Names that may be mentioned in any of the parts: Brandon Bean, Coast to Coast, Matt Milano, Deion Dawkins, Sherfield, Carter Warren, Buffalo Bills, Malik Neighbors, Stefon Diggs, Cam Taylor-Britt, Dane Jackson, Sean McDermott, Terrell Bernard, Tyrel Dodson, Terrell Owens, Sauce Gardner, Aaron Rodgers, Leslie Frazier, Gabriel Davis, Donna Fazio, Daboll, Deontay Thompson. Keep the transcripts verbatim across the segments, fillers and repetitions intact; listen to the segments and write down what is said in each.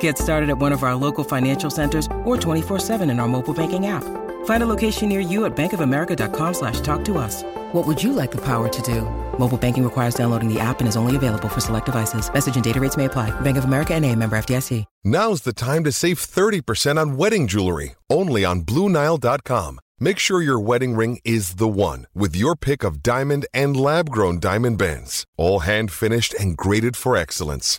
Get started at one of our local financial centers or twenty-four seven in our mobile banking app. Find a location near you at bank of america dot com slash talk to us. What would you like the power to do? Mobile banking requires downloading the app and is only available for select devices. Message and data rates may apply. Bank of America N A, member F D I C. Now's the time to save thirty percent on wedding jewelry, only on Blue Nile dot com. Make sure your wedding ring is the one with your pick of diamond and lab-grown diamond bands, all hand-finished and graded for excellence.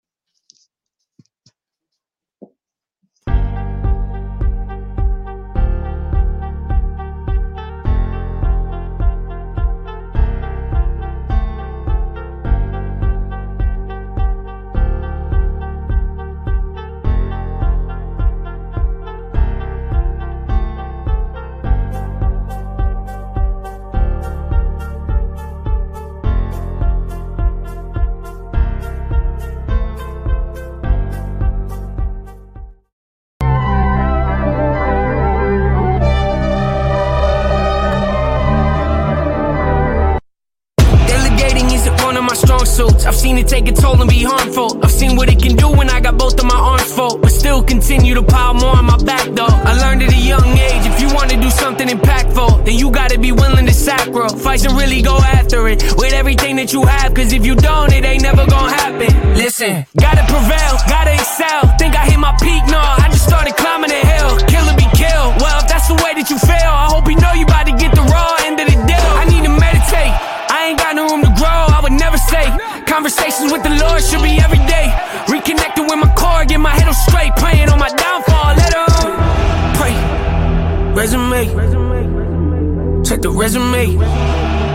I've seen it take a toll and be harmful. I've seen what it can do when I got both of my arms full, but still continue to pile more on my back, though. I learned at a young age, if you want to do something impactful, then you got to be willing to sacrifice and really go after it with everything that you have, because if you don't, it ain't never gonna happen. Listen, gotta prevail, gotta excel. Think I hit my peak? No, I just started climbing the hill. Kill or be killed. Well, if that's the way that you feel, I hope you know you about to get the raw end of the deal. I need to meditate. I ain't got no room to grow. I would never say. Conversations with the Lord should be every day. Reconnecting with my core, get my head on straight. Praying on my downfall, let on. Pray, resume. Check the resume.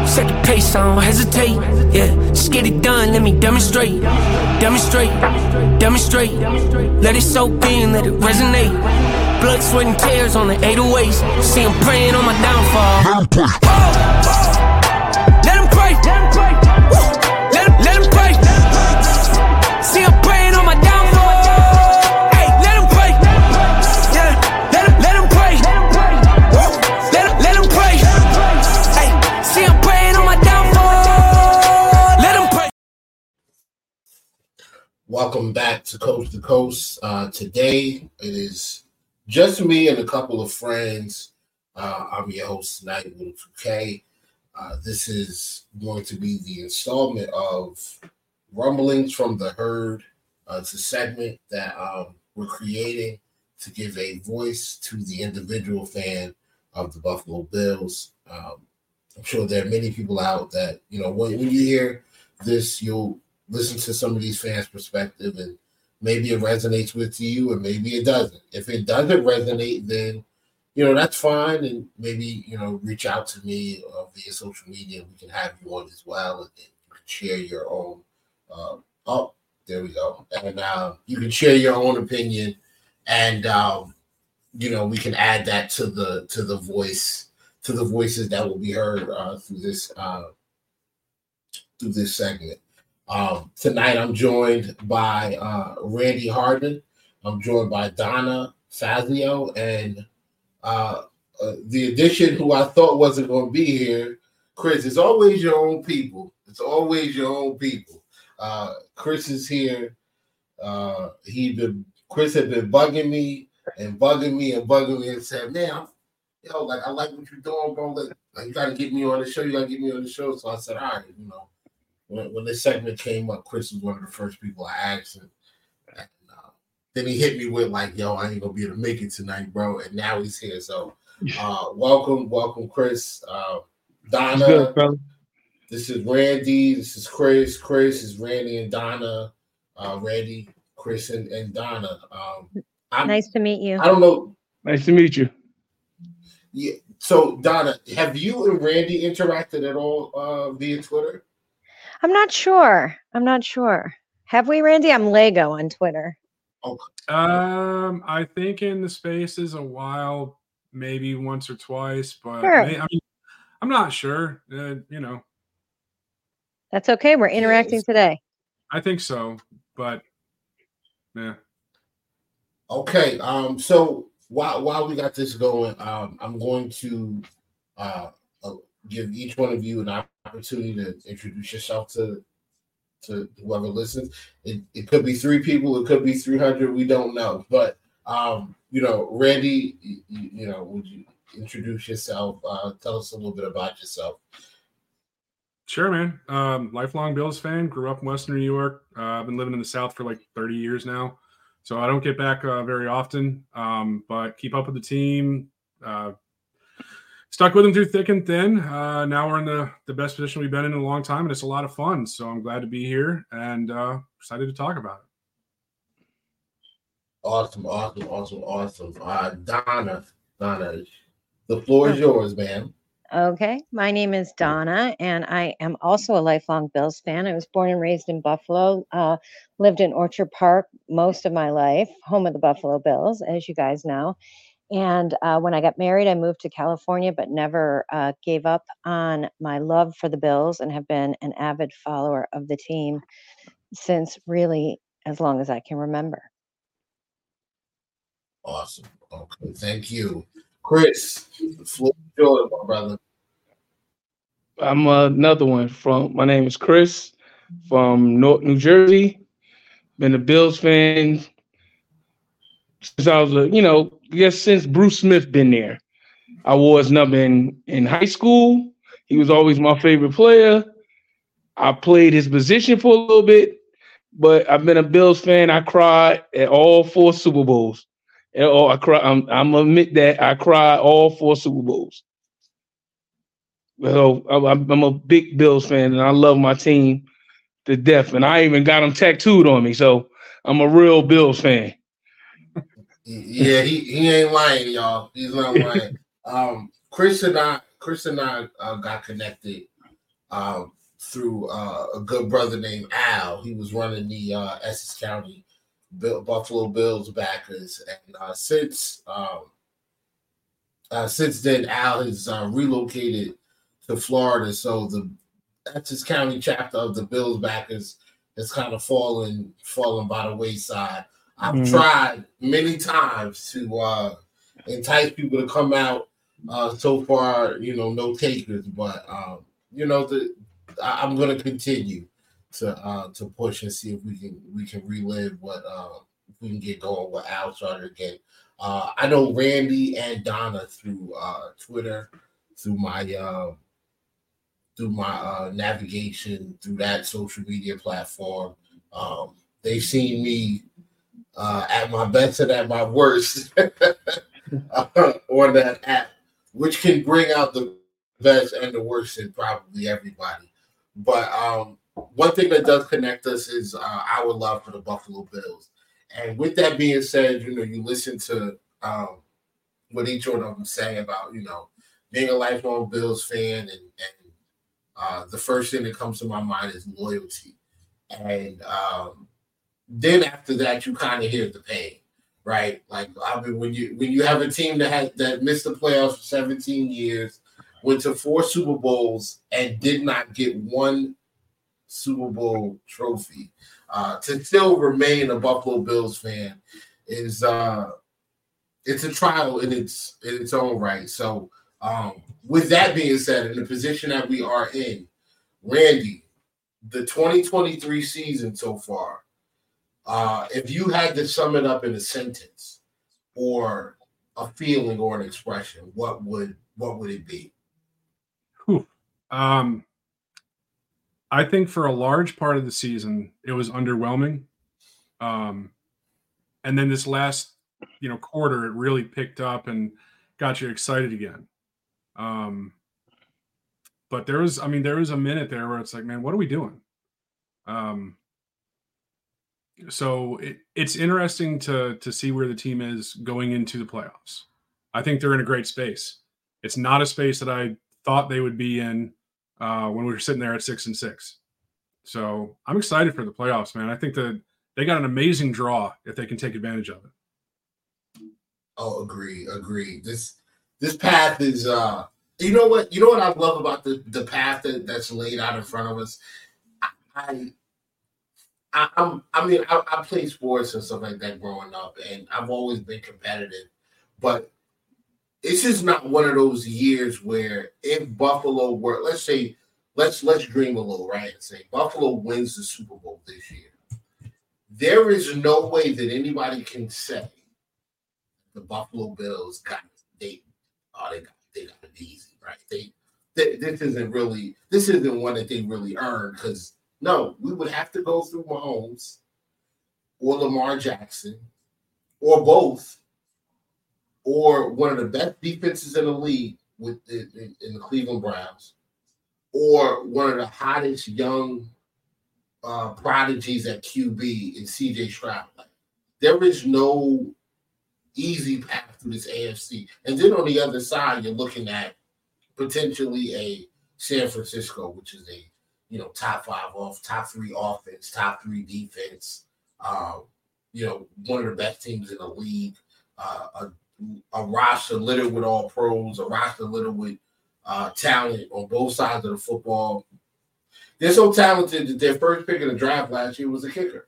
Set the pace, I don't hesitate. Yeah, just get it done, let me demonstrate. Demonstrate, demonstrate. Let it soak in, let it resonate. Blood, sweat, and tears on the eight oh eights. See him praying on my downfall. Whoa. Let him pray, let him pray. Let him pray. See him praying on my downfall. Hey, let him pray. Yeah, let him, let him pray. Let him, let him pray. Hey, see him praying on my downfall. Let him pray. Welcome back to Coast to Coast. Uh, today it is just me and a couple of friends. Uh, I'm your host tonight, Little two K. Uh, this is going to be the installment of Rumblings from the Herd. Uh, it's a segment that um, we're creating to give a voice to the individual fan of the Buffalo Bills. Um, I'm sure there are many people out that, you know, when, when you hear this, you'll listen to some of these fans' perspective, and maybe it resonates with you, and maybe it doesn't. If it doesn't resonate, then you know, that's fine, and maybe, you know, reach out to me uh, via social media. We can have you on as well, and then you can share your own. Uh, oh, there we go. And uh, you can share your own opinion, and um, you know, we can add that to the to the voice to the voices that will be heard uh, through this uh, through this segment. Um, tonight, I'm joined by uh, Randy Harden. I'm joined by Donna Fazio and uh, uh, the addition who I thought wasn't going to be here, Chris. It's always your own people. It's always your own people. Uh, Chris is here. Uh, he been Chris had been bugging me and bugging me and bugging me and said, "Man, yo, like I like what you're doing, bro. Like, like you got to get me on the show. You got to get me on the show." So I said, "All right, you know." When, when this segment came up, Chris was one of the first people I asked him. And, uh, then he hit me with like, "Yo, I ain't gonna be able to make it tonight, bro." And now he's here. So, uh, welcome, welcome, Chris, uh, Donna. Good, bro. This is Randy. This is Chris. Chris is Randy and Donna. Uh, Randy, Chris, and, and Donna. Um, I'm, nice to meet you. I don't know. Nice to meet you. Yeah. So, Donna, have you and Randy interacted at all uh, via Twitter? I'm not sure. I'm not sure. Have we, Randy? I'm Lego on Twitter. Oh, um, I think in the spaces a while, maybe once or twice, but sure. I mean, I'm not sure. Uh, you know, that's okay. We're interacting today. I think so, but yeah. Okay. Um. So while while we got this going, um, I'm going to uh. give each one of you an opportunity to introduce yourself to to whoever listens. It, it could be three people. It could be three hundred. We don't know. But, um, you know, Randy, you, you know, would you introduce yourself? Uh, tell us a little bit about yourself. Sure, man. Um, lifelong Bills fan. Grew up in Western New York. Uh, I've been living in the South for like thirty years now. So I don't get back uh, very often, um, but keep up with the team. Uh Stuck with them through thick and thin. Uh, now we're in the, the best position we've been in in a long time, and it's a lot of fun. So I'm glad to be here and uh, excited to talk about it. Awesome, awesome, awesome, awesome. Uh, Donna, Donna, the floor is yours, ma'am. Okay. My name is Donna, and I am also a lifelong Bills fan. I was born and raised in Buffalo, uh, lived in Orchard Park most of my life, home of the Buffalo Bills, as you guys know. And uh, when I got married, I moved to California, but never uh, gave up on my love for the Bills and have been an avid follower of the team since really as long as I can remember. Awesome. Okay. Thank you. Chris, the floor is yours, my brother. I'm uh, another one from, my name is Chris from North New Jersey. Been a Bills fan since I was a, you know, yes, since Bruce Smith been there. I wore his number in, in high school. He was always my favorite player. I played his position for a little bit, but I've been a Bills fan. I cried at all four Super Bowls. At all, I cry, I'm, I'm admit that I cried all four Super Bowls. So I'm, I'm a big Bills fan, and I love my team to death. And I even got them tattooed on me, so I'm a real Bills fan. Yeah, he, he ain't lying, y'all. He's not lying. Um, Chris and I, Chris and I uh, got connected uh, through uh, a good brother named Al. He was running the uh, Essex County B- Buffalo Bills backers, and uh, since um, uh, since then, Al has uh, relocated to Florida. So the Essex County chapter of the Bills backers has kind of fallen fallen by the wayside. I've mm-hmm. tried many times to uh, entice people to come out. Uh, so far, you know, no takers. But um, you know, the, I, I'm going to continue to uh, to push and see if we can we can relive what uh, we can get going with Al Charter again. Uh, I know Randy and Donna through uh, Twitter, through my uh, through my uh, navigation through that social media platform. Um, they've seen me. Uh, at my best and at my worst on that app, which can bring out the best and the worst in probably everybody. But um, one thing that does connect us is uh, our love for the Buffalo Bills. And with that being said, you know, you listen to um, what each one of them say about, you know, being a lifelong Bills fan. And, and uh, the first thing that comes to my mind is loyalty. And, um, then after that, you kind of hear the pain, right? Like, I mean, when you when you have a team that has that missed the playoffs for seventeen years, went to four Super Bowls, and did not get one Super Bowl trophy. Uh, to still remain a Buffalo Bills fan is uh, it's a trial in its in its own right. So um, with that being said, in the position that we are in, Randy, the twenty twenty-three season so far, uh, if you had to sum it up in a sentence or a feeling or an expression, what would what would it be? Whew. Um, I think for a large part of the season, it was underwhelming. Um, and then this last, you know, quarter, it really picked up and got you excited again. Um, but there was, I mean, there was a minute there where it's like, man, what are we doing? Um, so it, it's interesting to to see where the team is going into the playoffs. I think they're in a great space. It's not a space that I thought they would be in uh, when we were sitting there at six and six. So I'm excited for the playoffs, man. I think that they got an amazing draw if they can take advantage of it. Oh, agree, agree. This this path is, uh, you know what, you know what I love about the the path that, that's laid out in front of us. I, I, I'm, I mean, I, I played sports and stuff like that growing up, and I've always been competitive, but it's just not one of those years where if Buffalo were, let's say, let's let's dream a little, right, and say Buffalo wins the Super Bowl this year. There is no way that anybody can say the Buffalo Bills got they, oh, they got they got it easy, right? They, they this isn't really this isn't one that they really earned because no, we would have to go through Mahomes or Lamar Jackson or both. Or one of the best defenses in the league with in, in the Cleveland Browns, or one of the hottest young uh, prodigies at Q B in C J Stroud. Like, there is no easy path through this A F C. And then on the other side, you're looking at potentially a San Francisco, which is a you know top five off, top three offense, top three defense. Uh, you know, one of the best teams in the league. Uh, a, A roster littered with all pros, a roster littered with uh, talent on both sides of the football. They're so talented that their first pick in the draft last year was a kicker.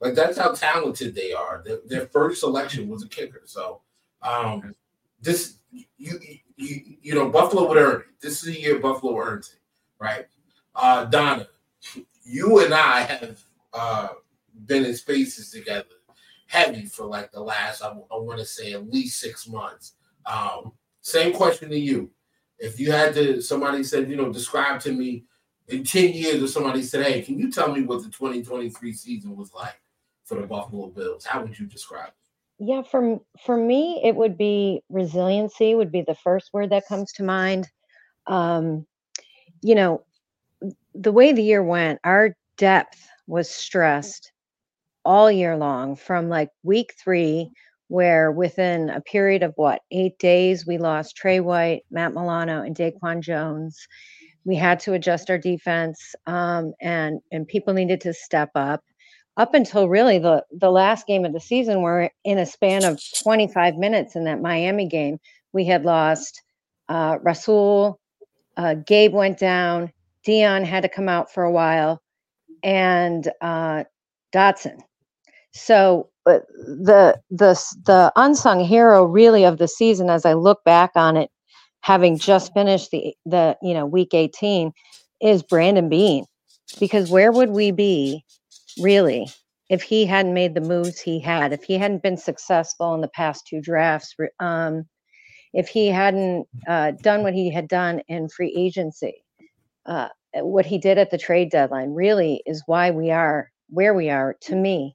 Like, that's how talented they are. Their, their first selection was a kicker. So, um, this, you, you you know, Buffalo would earn it. This is the year Buffalo earns it, right? Uh, Donna, you and I have uh, been in spaces together. Heavy for like the last, I, I want to say at least six months. Um, same question to you. If you had to, somebody said, you know, describe to me in ten years or somebody said, hey, can you tell me what the twenty twenty-three season was like for the Buffalo Bills? How would you describe it? Yeah, for, for me, it would be resiliency would be the first word that comes to mind. Um, you know, the way the year went, our depth was stressed all year long from like week three, where within a period of what, eight days, we lost Tre' White, Matt Milano, and Daquan Jones. We had to adjust our defense um, and, and people needed to step up up until really the, the last game of the season, where in a span of twenty-five minutes in that Miami game, we had lost uh, Rasul, uh, Gabe went down, Dion had to come out for a while, and uh, Dodson. So uh, the the the unsung hero really of the season, as I look back on it, having just finished the the you know week eighteen, is Brandon Bean, because where would we be really if he hadn't made the moves he had, if he hadn't been successful in the past two drafts, um, if he hadn't uh, done what he had done in free agency, uh, what he did at the trade deadline really is why we are where we are to me.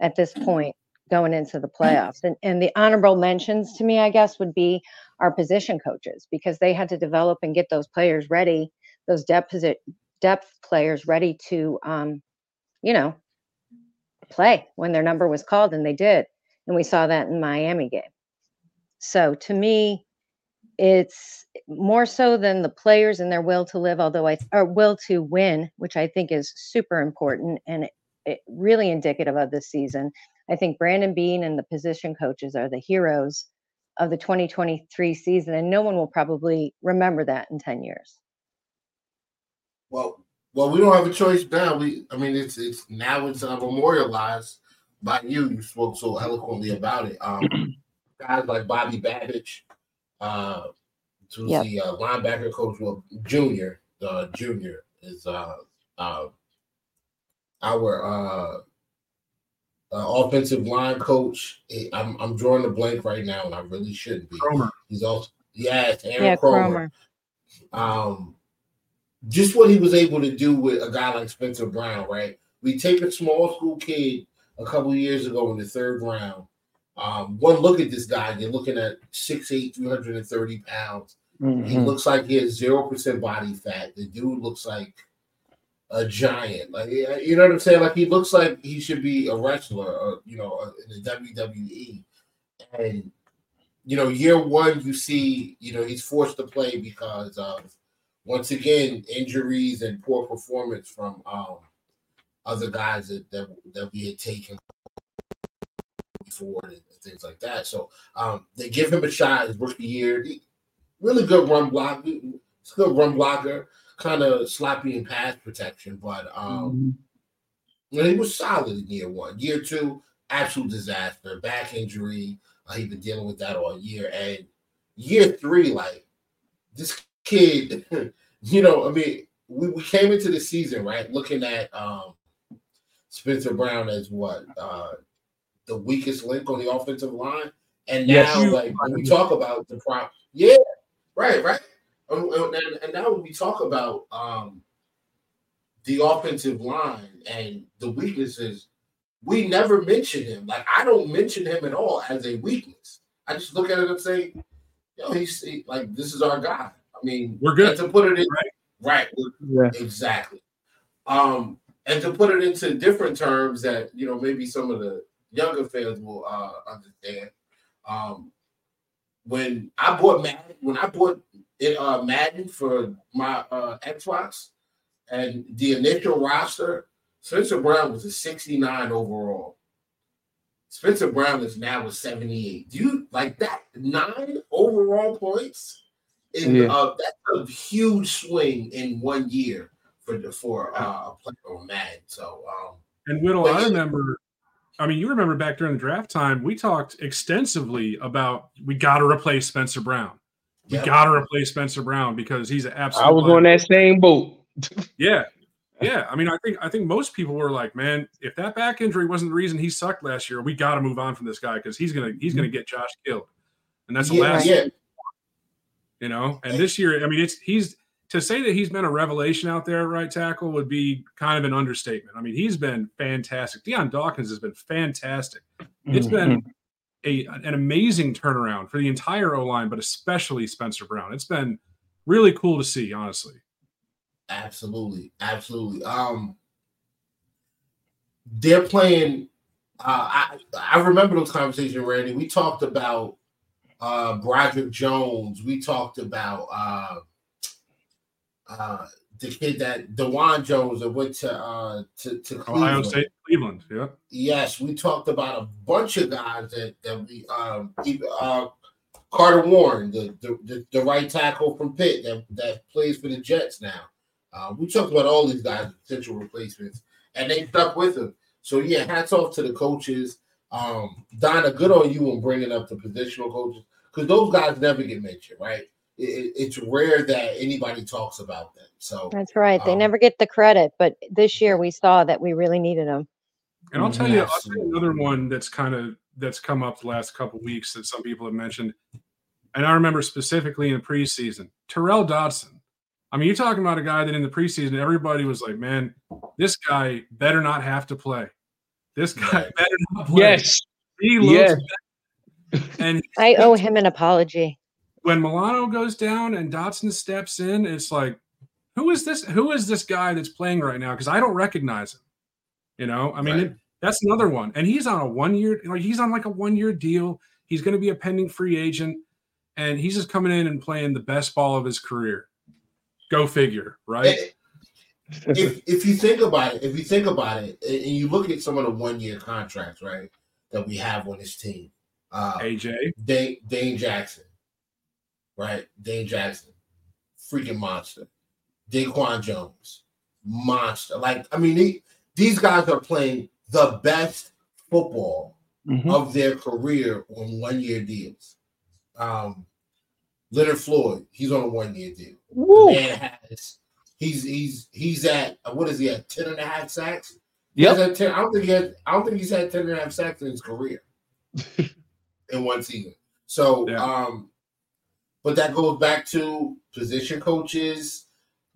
At this point going into the playoffs. And, and the honorable mentions to me, I guess, would be our position coaches, because they had to develop and get those players ready, those depth, depth players ready to, um, you know, play when their number was called, and they did. And we saw that in the Miami game. So to me, it's more so than the players and their will to live, although I, or will to win, which I think is super important. And it, It really indicative of this season. I think Brandon Bean and the position coaches are the heroes of the twenty twenty-three season, and no one will probably remember that in ten years. Well, Well, we don't have a choice now. We, I mean, it's it's now it's uh, memorialized by you. You spoke so eloquently about it. Um, guys like Bobby Babbage, uh, who's yep. the uh, linebacker coach, well, Junior, uh, Junior is uh, uh, our uh, uh, offensive line coach. I'm I'm drawing a blank right now, and I really shouldn't be. Kromer. He's also yes, Aaron yeah, Kromer. Kromer. Um. Just what he was able to do with a guy like Spencer Brown, right? We take a small school kid a couple of years ago in the third round. Um, one look at this guy, you're looking at six foot eight, three hundred thirty pounds. Mm-hmm. He looks like he has zero percent body fat. The dude looks like a giant. Like, you know what I'm saying? Like, he looks like he should be a wrestler, or, you know, in the W W E. And, you know, year one, you see, you know, he's forced to play because of, once again, injuries and poor performance from um, other guys that, that that we had taken forward and things like that. So um, they give him a shot his rookie year. Really good run block. It's a good run blocker. Kind of sloppy in pass protection, but um, mm-hmm. you know, he was solid in year one. Year two, absolute disaster. Back injury. Uh, he's been dealing with that all year. And year three, like this kid, you know, I mean, we, we came into the season, right, looking at um, Spencer Brown as what, uh, the weakest link on the offensive line. And now, yes, you, like, when we talk about the problem, yeah, right, right. And, and, and now when we talk about um, the offensive line and the weaknesses, we never mention him. Like, I don't mention him at all as a weakness. I just look at it and say, yo, he's he, like, this is our guy. I mean, we're good to put it in right, right. Yeah. Exactly. Um, and to put it into different terms that, you know, maybe some of the younger fans will uh, understand. Um, when I bought Madden, when I bought it, uh, Madden for my uh, Xbox, and the initial roster, Spencer Brown was a sixty-nine overall. Spencer Brown is now a seventy-eight. Do you like that nine overall points? In, yeah. uh, that's a huge swing in one year for the for uh, a player on Madden. So, um, and Whittle, I remember. I mean, you remember back during the draft time, we talked extensively about we got to replace Spencer Brown. We yeah. got to replace Spencer Brown because he's an absolute. I was player. On that same boat. yeah, yeah. I mean, I think I think most people were like, man, if that back injury wasn't the reason he sucked last year, we got to move on from this guy because he's gonna he's gonna get Josh killed, and that's the yeah, last. Yeah. You know, and this year, I mean, it's he's to say that he's been a revelation out there at right tackle would be kind of an understatement. I mean, he's been fantastic. Deion Dawkins has been fantastic. It's mm-hmm. been a an amazing turnaround for the entire O-line, but especially Spencer Brown. It's been really cool to see, honestly. Absolutely. Absolutely. Um, they're playing uh, – I, I remember those conversations, Randy. We talked about Uh, Broderick Jones. We talked about uh, uh, the kid that Daquan Jones that went to uh, to, to Cleveland. Ohio State, Cleveland. Yeah. Yes, we talked about a bunch of guys that that we um, uh, Carter Warren, the, the the right tackle from Pitt that, that plays for the Jets now. Uh, we talked about all these guys potential replacements, and they stuck with them. So yeah, hats off to the coaches. Um, Donna, good on you on bringing up the positional coaches. Because those guys never get mentioned, right? It, it, it's rare that anybody talks about them. So that's right; um, they never get the credit. But this year, we saw that we really needed them. And I'll tell you, I'll tell you another one that's kind of that's come up the last couple of weeks that some people have mentioned, and I remember specifically in preseason, Tyrel Dodson. I mean, you're talking about a guy that in the preseason everybody was like, "Man, this guy better not have to play. This guy better not play." Yes, he looks yes. better. And I owe him an apology. When Milano goes down and Dodson steps in, it's like, who is this? Who is this guy that's playing right now? Because I don't recognize him. You know, I mean, right. it, that's another one. And he's on a one-year, like he's on like a one-year deal. He's going to be a pending free agent, and he's just coming in and playing the best ball of his career. Go figure, right? if if you think about it, if you think about it, and you look at some of the one-year contracts, right, that we have on this team. Uh, A J Dane, Dane Jackson, right? Dane Jackson, freaking monster. Daquan Jones, monster. Like, I mean, they, these guys are playing the best football mm-hmm. of their career on one-year deals. Um, Leonard Floyd, he's on a one-year deal. The man has, he's he's he's at what is he at ten and a half sacks? Yeah, I don't think he had, I don't think he's had ten and a half sacks in his career in one season. So, yeah. um, but that goes back to position coaches,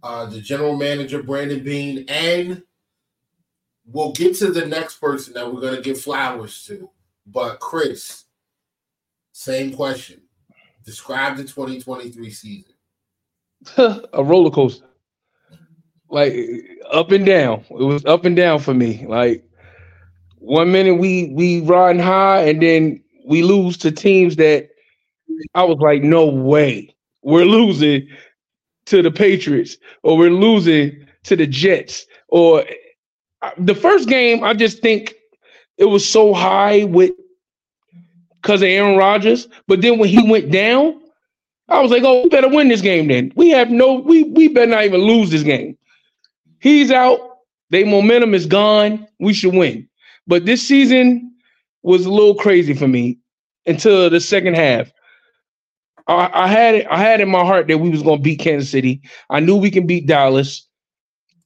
uh, the general manager Brandon Bean, and we'll get to the next person that we're gonna give flowers to. But Chris, same question. Describe the twenty twenty-three season. A roller coaster. Like up and down. It was up and down for me. Like one minute we we riding high and then we lose to teams that I was like, no way. We're losing to the Patriots or we're losing to the Jets. Or the first game, I just think it was so high with because of Aaron Rodgers, but then when he went down, I was like, oh, we better win this game then. We have no, we we better not even lose this game. He's out. Their momentum is gone. We should win. But this season was a little crazy for me until the second half. I, I had it, I had in my heart that we was going to beat Kansas City. I knew we can beat Dallas.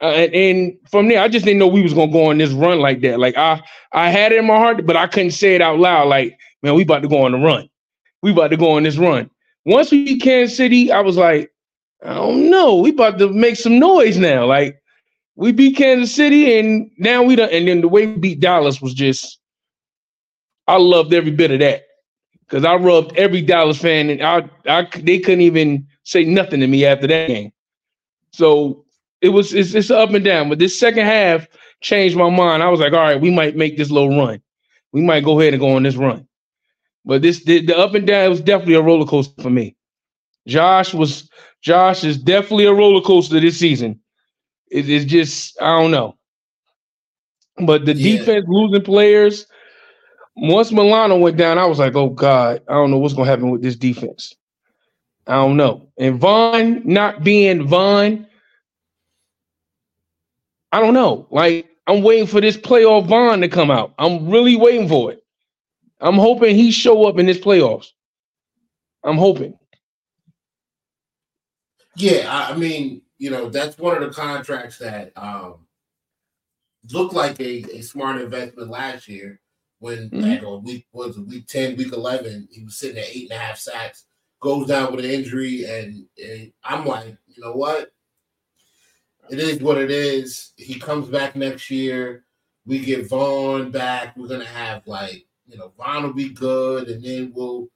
Uh, and, and from there, I just didn't know we was going to go on this run like that. Like, I, I had it in my heart, but I couldn't say it out loud. Like, man, we about to go on the run. We about to go on this run. Once we beat Kansas City, I was like, I don't know. We about to make some noise now. Like, we beat Kansas City, and now we done. And then the way we beat Dallas was just, I loved every bit of that. Because I rubbed every Dallas fan, and I, I, they couldn't even say nothing to me after that game. So it was it's, it's up and down. But this second half changed my mind. I was like, all right, we might make this little run. We might go ahead and go on this run. But this the, the up and down, it was definitely a roller coaster for me. Josh was Josh is definitely a roller coaster this season. It is just I don't know. But the yeah. defense losing players. Once Milano went down, I was like, oh God, I don't know what's gonna happen with this defense. I don't know. And Von not being Von, I don't know. Like I'm waiting for this playoff Von to come out. I'm really waiting for it. I'm hoping he show up in this playoffs. I'm hoping. Yeah, I mean, you know, that's one of the contracts that um, looked like a, a smart investment last year when mm-hmm. like, on week was week ten, week eleven, he was sitting at eight and a half sacks, goes down with an injury, and, and I'm like, you know what? It is what it is. He comes back next year. We get Vaughn back. We're gonna have like. You know, Von will be good, and then we'll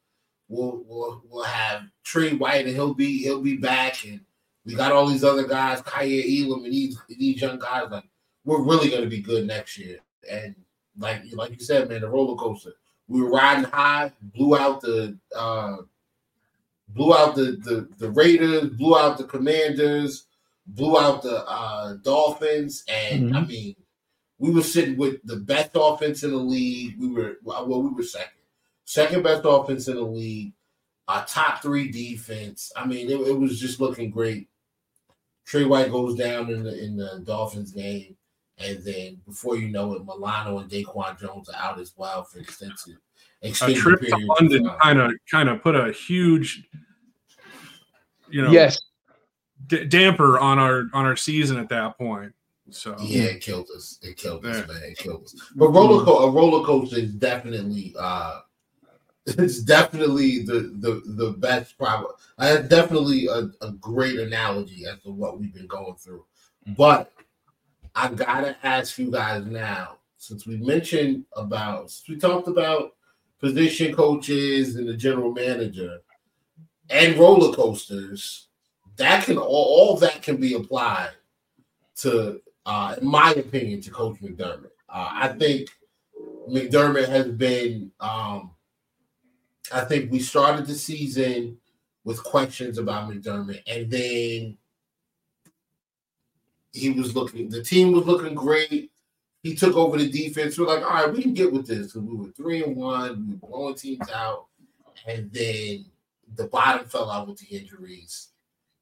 we'll we'll, we'll have Tre' White, and he'll be he'll be back, and we got all these other guys, Kaya Elam, and these these young guys. Like we're really gonna be good next year. And like like you said, man, the roller coaster. We were riding high, blew out the uh, blew out the, the the Raiders, blew out the Commanders, blew out the uh, Dolphins, and mm-hmm. I mean. We were sitting with the best offense in the league. We were well, we were second, second best offense in the league, our top three defense. I mean, it, it was just looking great. Tre' White goes down in the in the Dolphins game, and then before you know it, Milano and Daquan Jones are out as well for extensive. extensive a trip to London kind of kind of put a huge, you know, yes, d- damper on our on our season at that point. So yeah, it killed us. It killed us, yeah. man. It killed us. But roller co- a roller coaster is definitely uh, it's definitely the the the best problem. That's definitely a, a great analogy as to what we've been going through. But I gotta ask you guys now, since we mentioned about since we talked about position coaches and the general manager and roller coasters, that can all, all that can be applied to. Uh, in my opinion, to Coach McDermott. Uh, I think McDermott has been um, – I think we started the season with questions about McDermott, and then he was looking – the team was looking great. He took over the defense. We're like, all right, we can get with this. So we were three and one. We were blowing teams out, and then the bottom fell out with the injuries.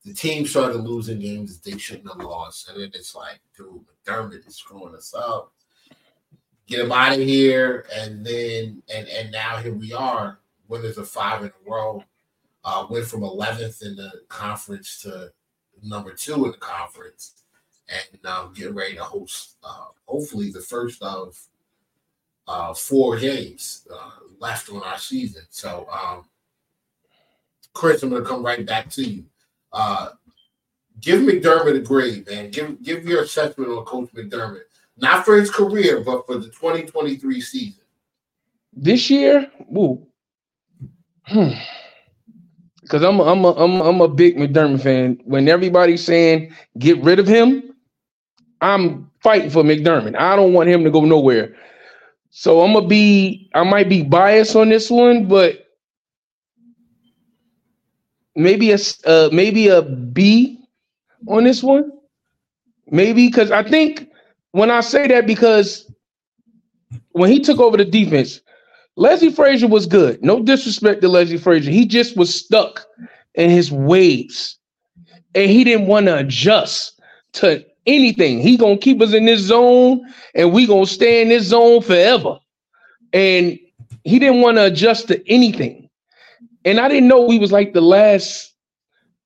the team started losing games that they shouldn't have lost. And then it's like, dude, McDermott is screwing us up. Get him out of here. And then, and, and now here we are, winners of five in a row. Uh, went from eleventh in the conference to number two in the conference. And now um, getting ready to host, uh, hopefully, the first of uh, four games uh, left on our season. So, um, Chris, I'm going to come right back to you. Uh, give McDermott a grade, man. Give give your assessment on Coach McDermott, not for his career, but for the twenty twenty-three season. This year, ooh, because I'm a, I'm a, I'm a, I'm a big McDermott fan. When everybody's saying get rid of him, I'm fighting for McDermott. I don't want him to go nowhere. So I'm gonna be, I might be biased on this one, but. Maybe a uh, maybe a B on this one. Maybe because I think when I say that, because when he took over the defense, Leslie Frazier was good. No disrespect to Leslie Frazier. He just was stuck in his ways. And he didn't want to adjust to anything. He going to keep us in this zone and we going to stay in this zone forever. And he didn't want to adjust to anything. And I didn't know we was like the last,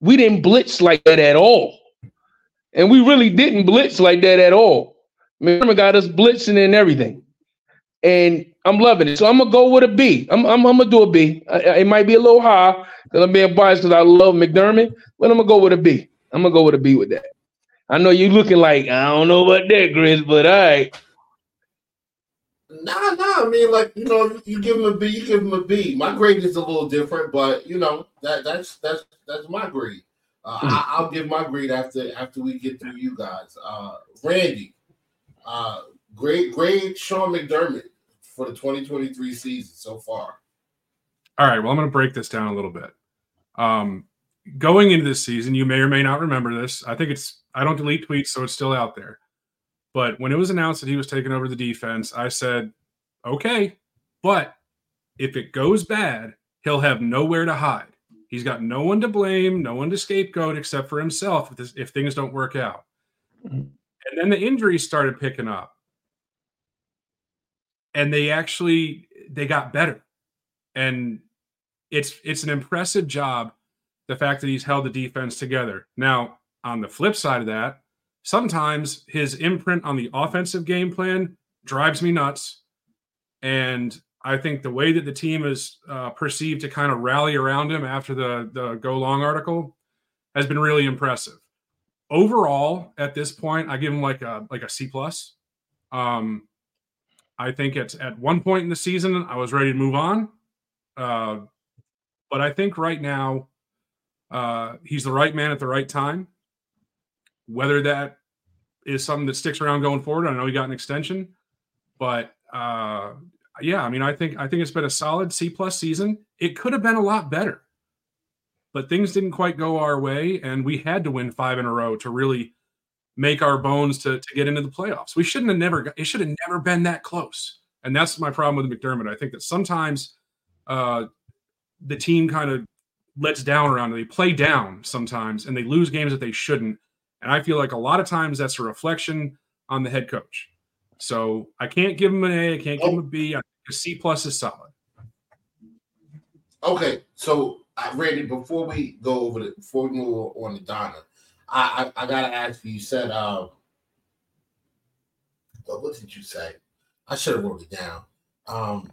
we didn't blitz like that at all. And we really didn't blitz like that at all. McDermott got us blitzing and everything. And I'm loving it. So I'm going to go with a B. I'm, I'm, I'm going to do a B. I, I, it might be a little high because I'm being biased because I love McDermott, but I'm going to go with a B. I'm going to go with a B with that. I know you're looking like, I don't know about that, Chris, but all right. Nah, nah. I mean, like, you know, you give him a B, you give him a B. My grade is a little different, but you know that that's that's that's my grade. Uh, I, I'll give my grade after after we get through you guys. Uh, Randy, uh, grade grade Sean McDermott for the twenty twenty-three season so far. All right. Well, I'm going to break this down a little bit. Um, going into this season, you may or may not remember this. I think it's I don't delete tweets, so it's still out there. But when it was announced that he was taking over the defense, I said, okay, but if it goes bad, he'll have nowhere to hide. He's got no one to blame, no one to scapegoat except for himself if, this, if things don't work out. And then the injuries started picking up. And they actually, they got better. And it's it's an impressive job, the fact that he's held the defense together. Now, on the flip side of that, sometimes his imprint on the offensive game plan drives me nuts. And I think the way that the team is uh, perceived to kind of rally around him after the, the Go Long article has been really impressive. Overall, at this point, I give him like a like a C plus. Um, I think it's at one point in the season, I was ready to move on. Uh, but I think right now, uh, he's the right man at the right time. Whether that is something that sticks around going forward, I know he got an extension, but uh, yeah, I mean, I think I think it's been a solid C plus season. It could have been a lot better, but things didn't quite go our way, and we had to win five in a row to really make our bones to to get into the playoffs. We shouldn't have never. It should have never been that close, and that's my problem with McDermott. I think that sometimes uh, the team kind of lets down around. They play down sometimes, and they lose games that they shouldn't. And I feel like a lot of times that's a reflection on the head coach. So I can't give him an A. I can't give him a B. I think a C plus is solid. Okay, so uh, Randy, before we go over the before we move on to Donna, I I, I gotta ask you. You said, um, well, what did you say? I should have wrote it down. Um,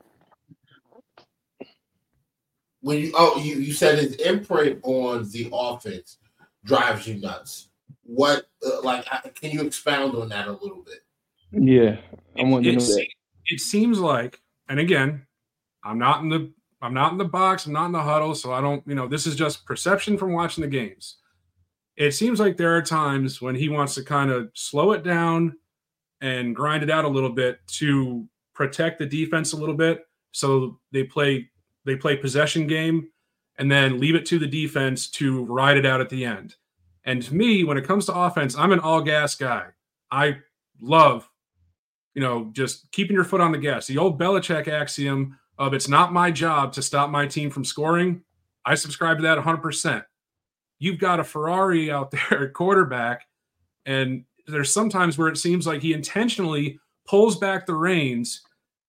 when you oh you you said his imprint on the offense drives you nuts. What, uh, like, can you expound on that a little bit? Yeah, I want to know that. It seems like, and again, I'm not in the, I'm not in the box, I'm not in the huddle, so I don't, you know, this is just perception from watching the games. It seems like there are times when he wants to kind of slow it down and grind it out a little bit to protect the defense a little bit, so they play, they play possession game, and then leave it to the defense to ride it out at the end. And to me, when it comes to offense, I'm an all-gas guy. I love, you know, just keeping your foot on the gas. The old Belichick axiom of it's not my job to stop my team from scoring, I subscribe to that one hundred percent. you've got a Ferrari out there at quarterback, and there's sometimes where it seems like he intentionally pulls back the reins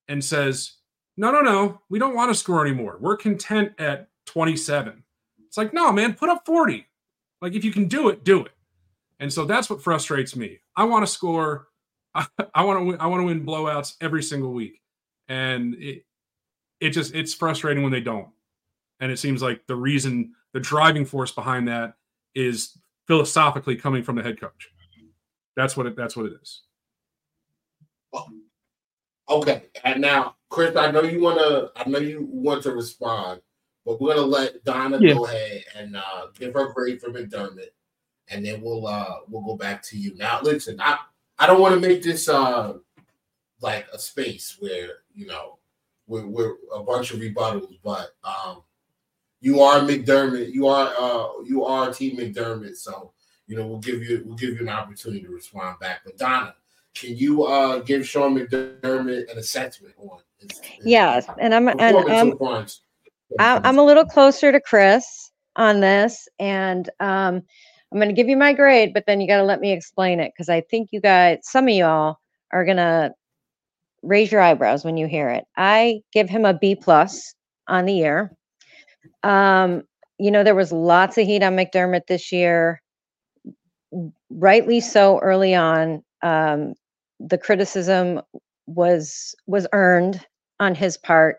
and says, no, no, no, we don't want to score anymore. We're content at twenty-seven. It's like, no, man, put up forty. Like, if you can do it, do it. And so that's what frustrates me. I want to score. I, I want to win, I want to win blowouts every single week. And it it just, it's frustrating when they don't. And it seems like the reason, the driving force behind that is philosophically coming from the head coach. That's what it, that's what it is. Well, okay. And now, Chris, I know you want to, I know you want to respond, but we're going to let Donna yes. go ahead and uh, give her grade for McDermott, and then we'll uh, we'll go back to you. Now, listen, I, I don't want to make this uh, like a space where, you know, we're, we're a bunch of rebuttals, but um, you are McDermott, you are uh, you are Team McDermott, so you know we'll give you we'll give you an opportunity to respond back. But Donna, can you uh, give Sean McDermott an assessment on his, his yes, and I'm and I'm, I'm a little closer to Chris on this, and um, I'm going to give you my grade, but then you got to let me explain it, because I think you guys, some of y'all, are going to raise your eyebrows when you hear it. I give him a B plus on the year. Um, you know, there was lots of heat on McDermott this year, rightly so early on. Um, the criticism was was earned on his part.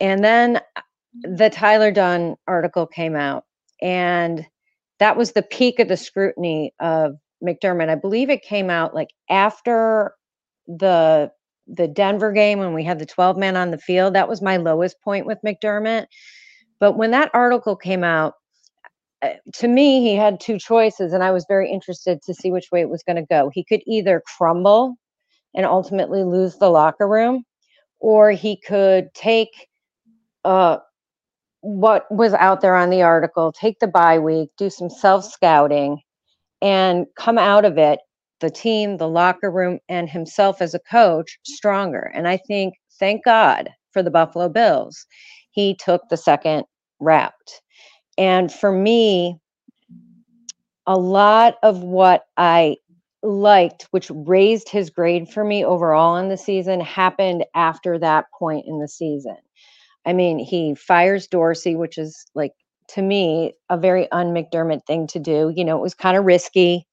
And then the Tyler Dunn article came out, and that was the peak of the scrutiny of McDermott. I believe it came out like after the the Denver game when we had the twelve men on the field. That was my lowest point with McDermott. But when that article came out, to me, he had two choices, and I was very interested to see which way it was going to go. He could either crumble and ultimately lose the locker room, or he could take uh, what was out there on the article, take the bye week, do some self-scouting, and come out of it, the team, the locker room, and himself as a coach, stronger. And I think, thank God for the Buffalo Bills, he took the second route. And for me, a lot of what I liked, which raised his grade for me overall in the season, happened after that point in the season. I mean, he fires Dorsey, which is, like, to me, a very un-McDermott thing to do. You know, it was kind of risky,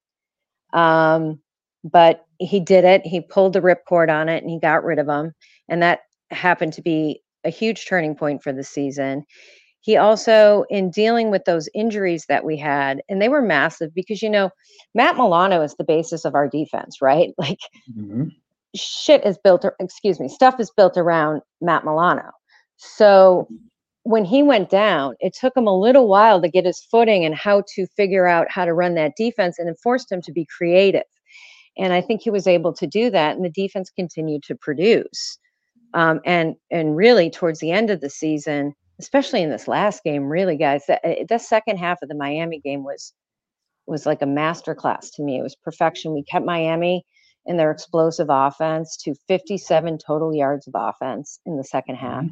um, but he did it. He pulled the ripcord on it, and he got rid of him. And that happened to be a huge turning point for the season. He also, in dealing with those injuries that we had, and they were massive, because, you know, Matt Milano is the basis of our defense, right? Like, mm-hmm. shit is built, excuse me, stuff is built around Matt Milano. So when he went down, it took him a little while to get his footing and how to figure out how to run that defense, and it forced him to be creative. And I think he was able to do that, and the defense continued to produce. Um, and and really, towards the end of the season, especially in this last game, really, guys, that the second half of the Miami game was was like a masterclass to me. It was perfection. We kept Miami and their explosive offense to fifty-seven total yards of offense in the second half.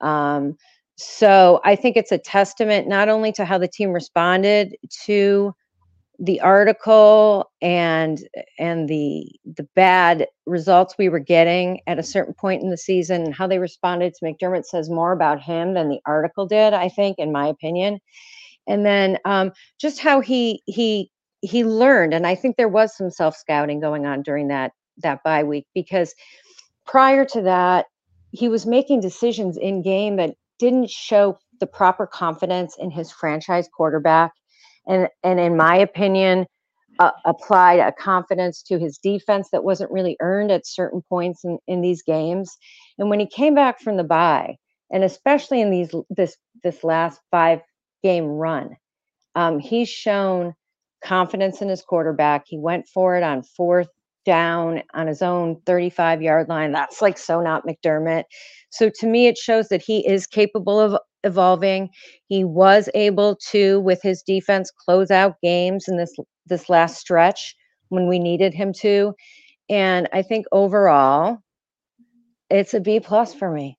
Um, so I think it's a testament not only to how the team responded to the article and and the the bad results we were getting at a certain point in the season, and how they responded to McDermott says more about him than the article did, I think, in my opinion. And then um, just how he he he learned, and I think there was some self-scouting going on during that that bye week, because prior to that, he was making decisions in game that didn't show the proper confidence in his franchise quarterback. And, and in my opinion, uh, applied a confidence to his defense that wasn't really earned at certain points in, in these games. And when he came back from the bye, and especially in these this this last five-game run, um, he's shown confidence in his quarterback. He went for it on fourth down on his own thirty-five-yard line. That's, like, so not McDermott. So to me, it shows that he is capable of evolving. He was able to, with his defense, close out games in this this last stretch when we needed him to. And I think overall, it's a B plus for me.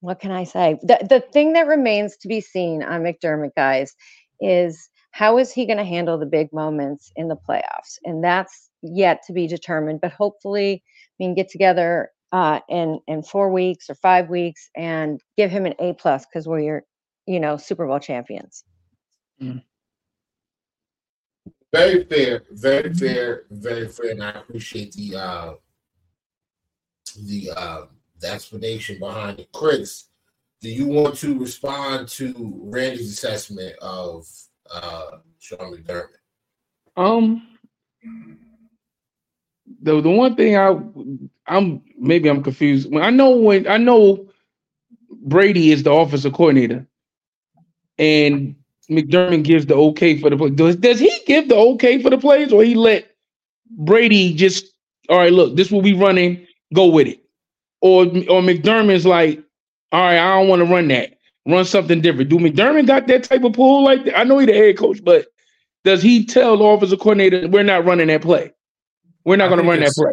What can I say? The the thing that remains to be seen on McDermott, guys, is How is he going to handle the big moments in the playoffs? And that's yet to be determined. But hopefully we can get together uh, in, in four weeks or five weeks and give him an A plus because we're your, you know, Super Bowl champions. Mm-hmm. Very fair, very fair, very fair, and I appreciate the uh, the uh, the explanation behind it. Chris, do you want to respond to Randy's assessment of uh, Sean McDermott? Um, the the one thing I I'm maybe I'm confused. When I know when I know Brady is the offensive coordinator, and McDermott gives the okay for the play. Does, does he give the okay for the plays, or he let Brady just, all right, look, this will be running, go with it? Or or McDermott's like, all right, I don't want to run that. Run something different. Do McDermott got that type of pull like that? I know he's the head coach, but does he tell the offensive coordinator, we're not running that play? We're not going to run that play?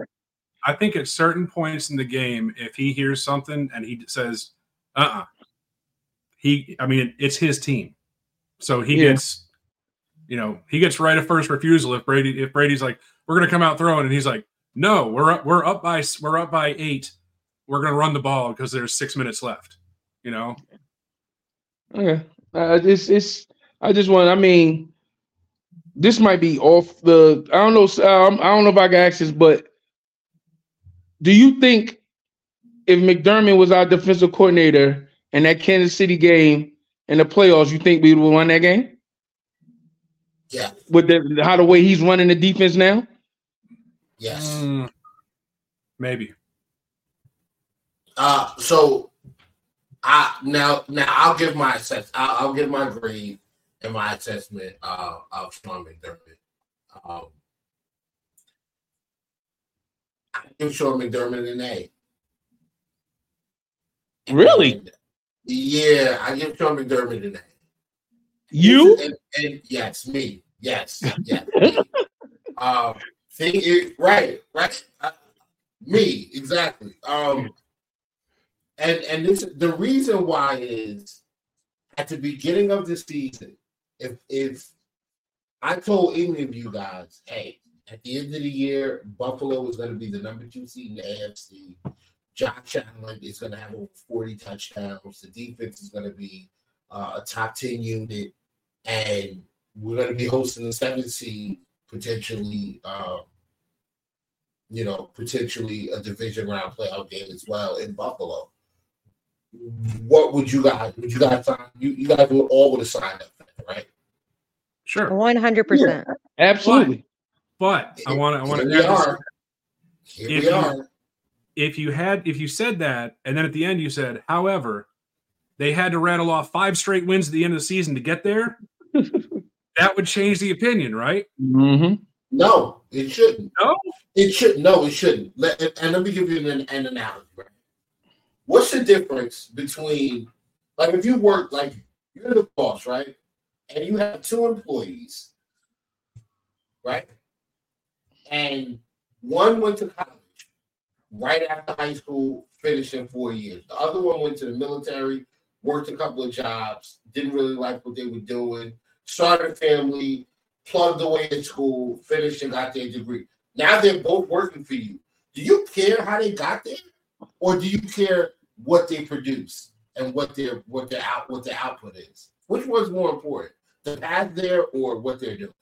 I think at certain points in the game, if he hears something and he says, uh-uh, he, I mean, it's his team. So he yeah. gets, you know, he gets right of first refusal if Brady if Brady's like, we're gonna come out throwing, and he's like, no, we're up, we're up by we're up by eight, we're gonna run the ball because there's six minutes left, you know. Okay, uh, it's it's I just want I mean, this might be off the I don't know um, I don't know if I can ask this, but do you think if McDermott was our defensive coordinator in that Kansas City game? In the playoffs, you think we will win that game? Yeah. With the, how the way he's running the defense now? Yes. Mm, maybe. Uh, so I now now I'll give my assessment. I'll, I'll give my grade and my assessment uh, of Sean McDermott. Um, I give Sean McDermott an A. Really? And, yeah, I give Sean McDermott an A. You? And, and yes, me. Yes, yes. um, thing is, right, right. Uh, me, exactly. Um, and and this the reason why is at the beginning of the season, if if I told any of you guys, hey, at the end of the year, Buffalo is going to be the number two seed in the A F C. Josh Allen is going to have over forty touchdowns. The defense is going to be uh, a top ten unit, and we're going to be hosting the seventh seed, potentially, um, you know, potentially a division round playoff game as well in Buffalo. What would you guys? Would you guys sign? You, you guys would all would have signed up for that, right? Sure, one hundred percent, absolutely. But, but I want to. I want to. Here we are. Here we are. If you had, if you said that, and then at the end you said, however, they had to rattle off five straight wins at the end of the season to get there, that would change the opinion, right? Mm-hmm. No, it shouldn't. No, it should. No, it shouldn't. Let, and let me give you an, an analogy. Right? What's the difference between, like, if you work, like, you're the boss, right, and you have two employees, right, and one went to college. Right after high school, finished in four years. The other one went to the military, worked a couple of jobs, didn't really like what they were doing, started a family, plugged away at school, finished and got their degree. Now they're both working for you. Do you care how they got there, or do you care what they produce and what their what their out what their output is? Which one's more important, the path there or what they're doing?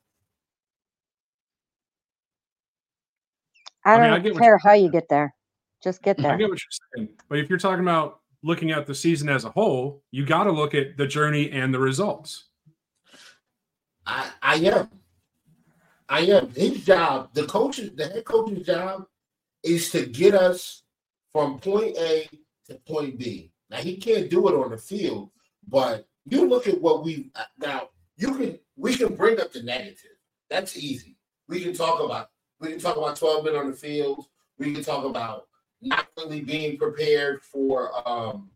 I don't I mean, I care how you get there. Just get there. I get what you're saying. But if you're talking about looking at the season as a whole, you got to look at the journey and the results. I, I am. I am. His job, the coach, the head coach's job is to get us from point A to point B. Now, he can't do it on the field, but you look at what we – now, you can we can bring up the negative. That's easy. We can talk about it. We can talk about twelve men on the field. We can talk about not really being prepared for um,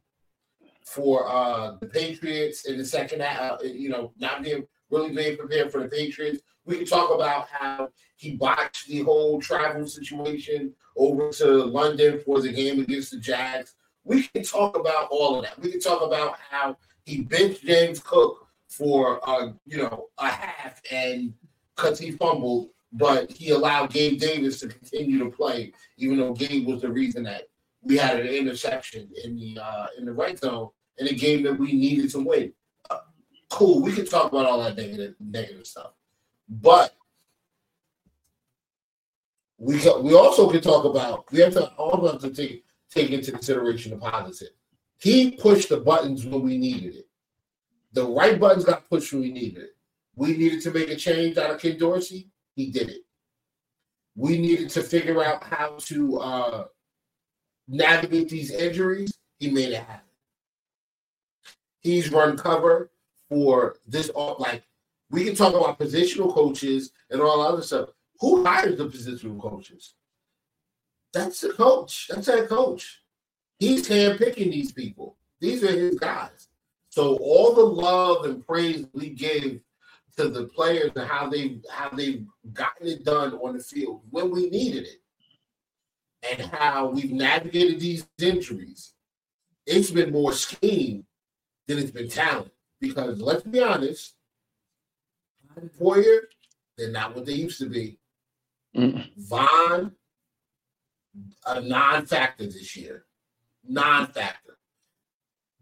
for uh, the Patriots in the second half, you know, not being really being prepared for the Patriots. We can talk about how he botched the whole travel situation over to London for the game against the Jags. We can talk about all of that. We can talk about how he benched James Cook for uh, you know, a half, and because he fumbled, but he allowed Gabe Davis to continue to play, even though Gabe was the reason that we had an interception in the uh, in the right zone in a game that we needed to win. Uh, cool, we can talk about all that negative negative stuff, but we can, we also can talk about we have to all have to take take into consideration the positive. He pushed the buttons when we needed it. The right buttons got pushed when we needed it. We needed to make a change out of Ken Dorsey. He did it. We needed to figure out how to uh, navigate these injuries. He made it happen. He's run cover for this. Like, we can talk about positional coaches and all other stuff. Who hires the positional coaches? That's the coach. That's our coach. He's handpicking these people. These are his guys. So all the love and praise we give to the players and how they how they've gotten it done on the field when we needed it, and how we've navigated these injuries. It's been more scheme than it's been talent, because let's be honest, Poyer, they're not what they used to be. Mm. Von, a non-factor this year. Non-factor.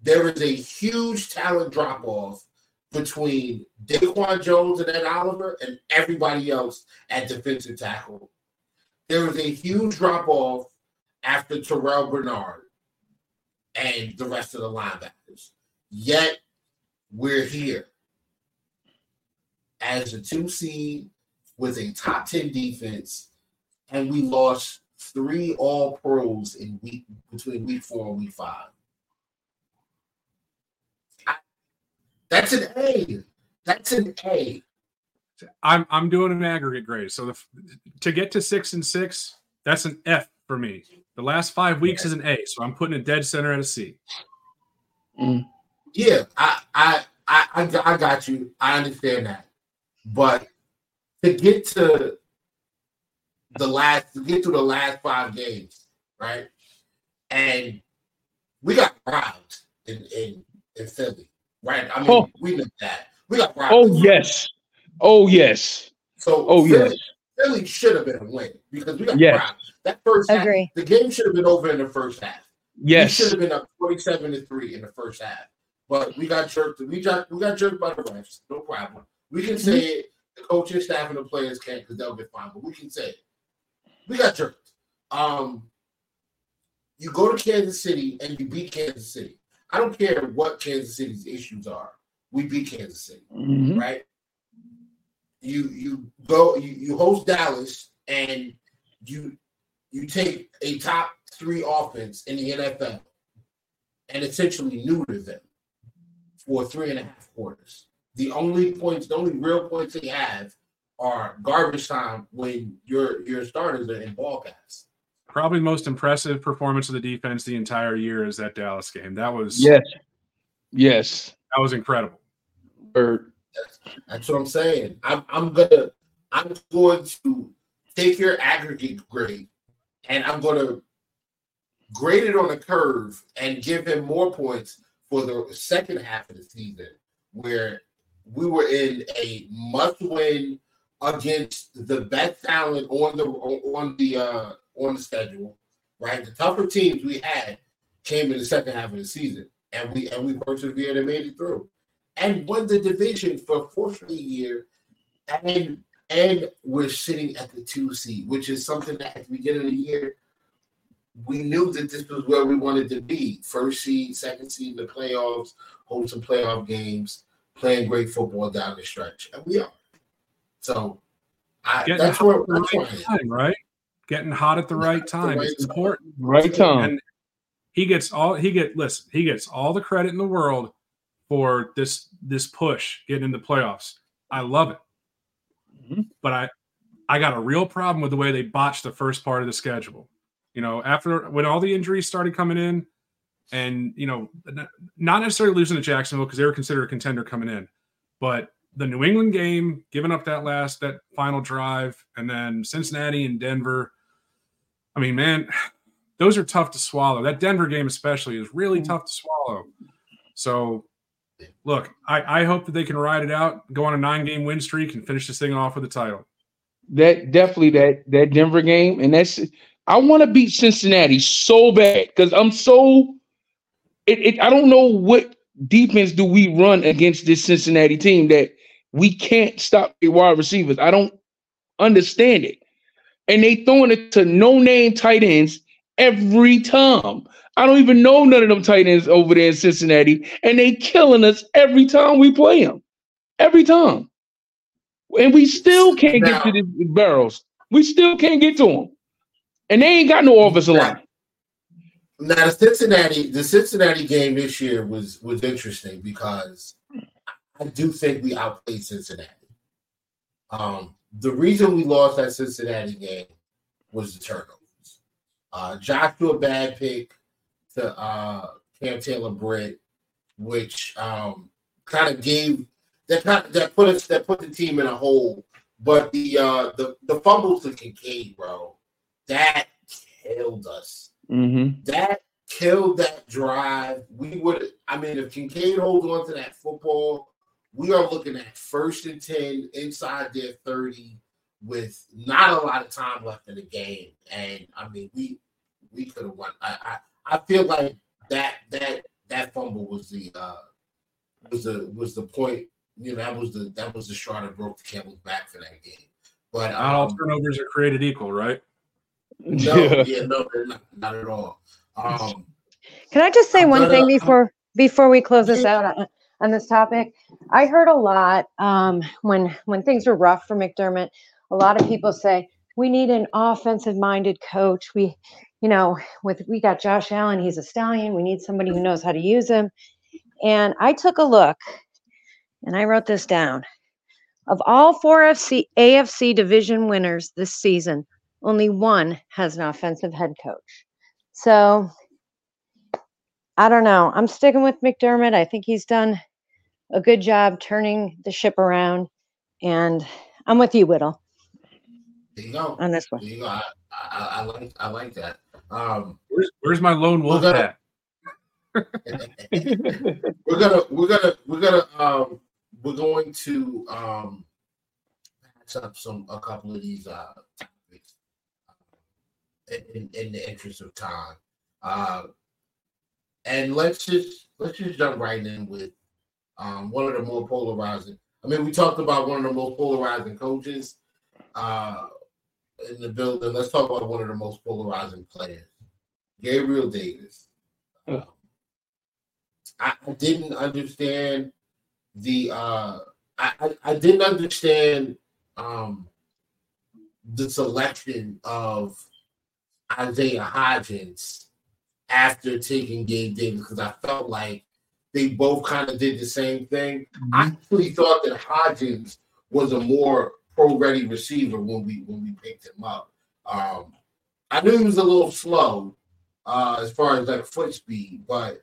There is a huge talent drop-off between Daquan Jones and Ed Oliver and everybody else at defensive tackle. There was a huge drop-off after Terrell Bernard and the rest of the linebackers. Yet, we're here as a two seed with a top ten defense, and we lost three all-pros in week between week four and week five. That's an A. That's an A. I'm I'm doing an aggregate grade. So the, to get to six and six, that's an F for me. The last five weeks yeah. is an A. So I'm putting a dead center at a C. Mm. Yeah, I, I I I I got you. I understand that. But to get to the last to get to the last five games, right? And we got robbed in in, in Philly. Right, I mean, oh. we know that. We got robbed. Oh, yes. Oh, yes. So oh, Philly, yes. Philly should have been a win because we got yes. robbed. That first Agree. half, the game should have been over in the first half. Yes. We should have been up forty-seven to three in the first half. But we got jerked. We got, we got jerked by the refs. No problem. We can say it. The coaching staff and the players can't because they'll get fined. But we can say it. We got jerked. Um, you go to Kansas City and you beat Kansas City. I don't care what Kansas City's issues are. We beat Kansas City, mm-hmm. right? You you go you, you host Dallas and you you take a top three offense in the N F L and essentially neuter them for three and a half quarters. The only points, the only real points they have are garbage time when your your starters are in ball gaps. Probably the most impressive performance of the defense the entire year is that Dallas game. That was yes, yes, that was incredible. That's, that's what I'm saying. I'm, I'm gonna, I'm going to take your aggregate grade, and I'm going to grade it on a curve and give him more points for the second half of the season, where we were in a must-win against the best talent on the on the. Uh, on the schedule, right? The tougher teams we had came in the second half of the season, and we and we persevered and made it through, and won the division for fourth straight year, and and we're sitting at the two seed, which is something that at the beginning of the year we knew that this was where we wanted to be: first seed, second seed, the playoffs, hold some playoff games, playing great football down the stretch, and we are. So, I, that's where we're going, right? Getting hot at the right time. It's important. Right time. And he gets all he get listen, he gets all the credit in the world for this this push getting in the playoffs. I love it. Mm-hmm. But I I got a real problem with the way they botched the first part of the schedule. You know, after when all the injuries started coming in, and you know, not necessarily losing to Jacksonville because they were considered a contender coming in, but the New England game, giving up that last that final drive, and then Cincinnati and Denver. I mean, man, those are tough to swallow. That Denver game especially is really tough to swallow. So look, I, I hope that they can ride it out, go on a nine-game win streak, and finish this thing off with a title. That definitely that that Denver game, and that's I want to beat Cincinnati so bad because I'm so. It, it I don't know what defense do we run against this Cincinnati team that we can't stop the wide receivers. I don't understand it, and they throwing it to no-name tight ends every time. I don't even know none of them tight ends over there in Cincinnati, and they killing us every time we play them. Every time. And we still can't now, get to the barrels. We still can't get to them. And they ain't got no offensive line. Now, now the Cincinnati, the Cincinnati game this year was was interesting because I do think we outplayed Cincinnati. Um, the reason we lost that Cincinnati game was the turnovers. Uh, Josh threw a bad pick to uh, Cam Taylor-Britt, which um, kind of gave that kind of, that put us that put the team in a hole. But the uh, the the fumbles to Kincaid, bro, that killed us. Mm-hmm. That killed that drive. We would, I mean, if Kincaid holds on to that football, we are looking at first and ten inside their thirty with not a lot of time left in the game. And I mean, we we could have won. I, I I feel like that that that fumble was the uh, was the was the point. You know, that was the that was the straw that broke the camel's back for that game. But um, not all turnovers are created equal, right? No, yeah, yeah no, not, not at all. Um, Can I just say I'm one gonna, thing before I'm, before we close this yeah. out on, on this topic? I heard a lot um, when when things were rough for McDermott. A lot of people say we need an offensive-minded coach. We You know, with we got Josh Allen, he's a stallion. We need somebody who knows how to use him. And I took a look, and I wrote this down. Of all four A F C division winners this season, only one has an offensive head coach. So, I don't know. I'm sticking with McDermott. I think he's done a good job turning the ship around. And I'm with you, Whittle. There you go. On this one. There you go. I, I, I like I like that. Um, where's, where's my lone wolf at? We're gonna we're gonna we're gonna um, we're going to um, patch up some a couple of these uh, topics in, in the interest of time, uh, and let's just let's just jump right in with um, one of the more polarizing. I mean, we talked about one of the most polarizing coaches. Uh, in the building, let's talk about one of the most polarizing players, Gabriel Davis. Um, I didn't understand the. Uh, I I didn't understand um, the selection of Isaiah Hodgins after taking Gabe Davis because I felt like they both kind of did the same thing. Mm-hmm. I actually thought that Hodgins was a more pro-ready receiver when we when we picked him up. Um, I knew he was a little slow uh, as far as like foot speed, but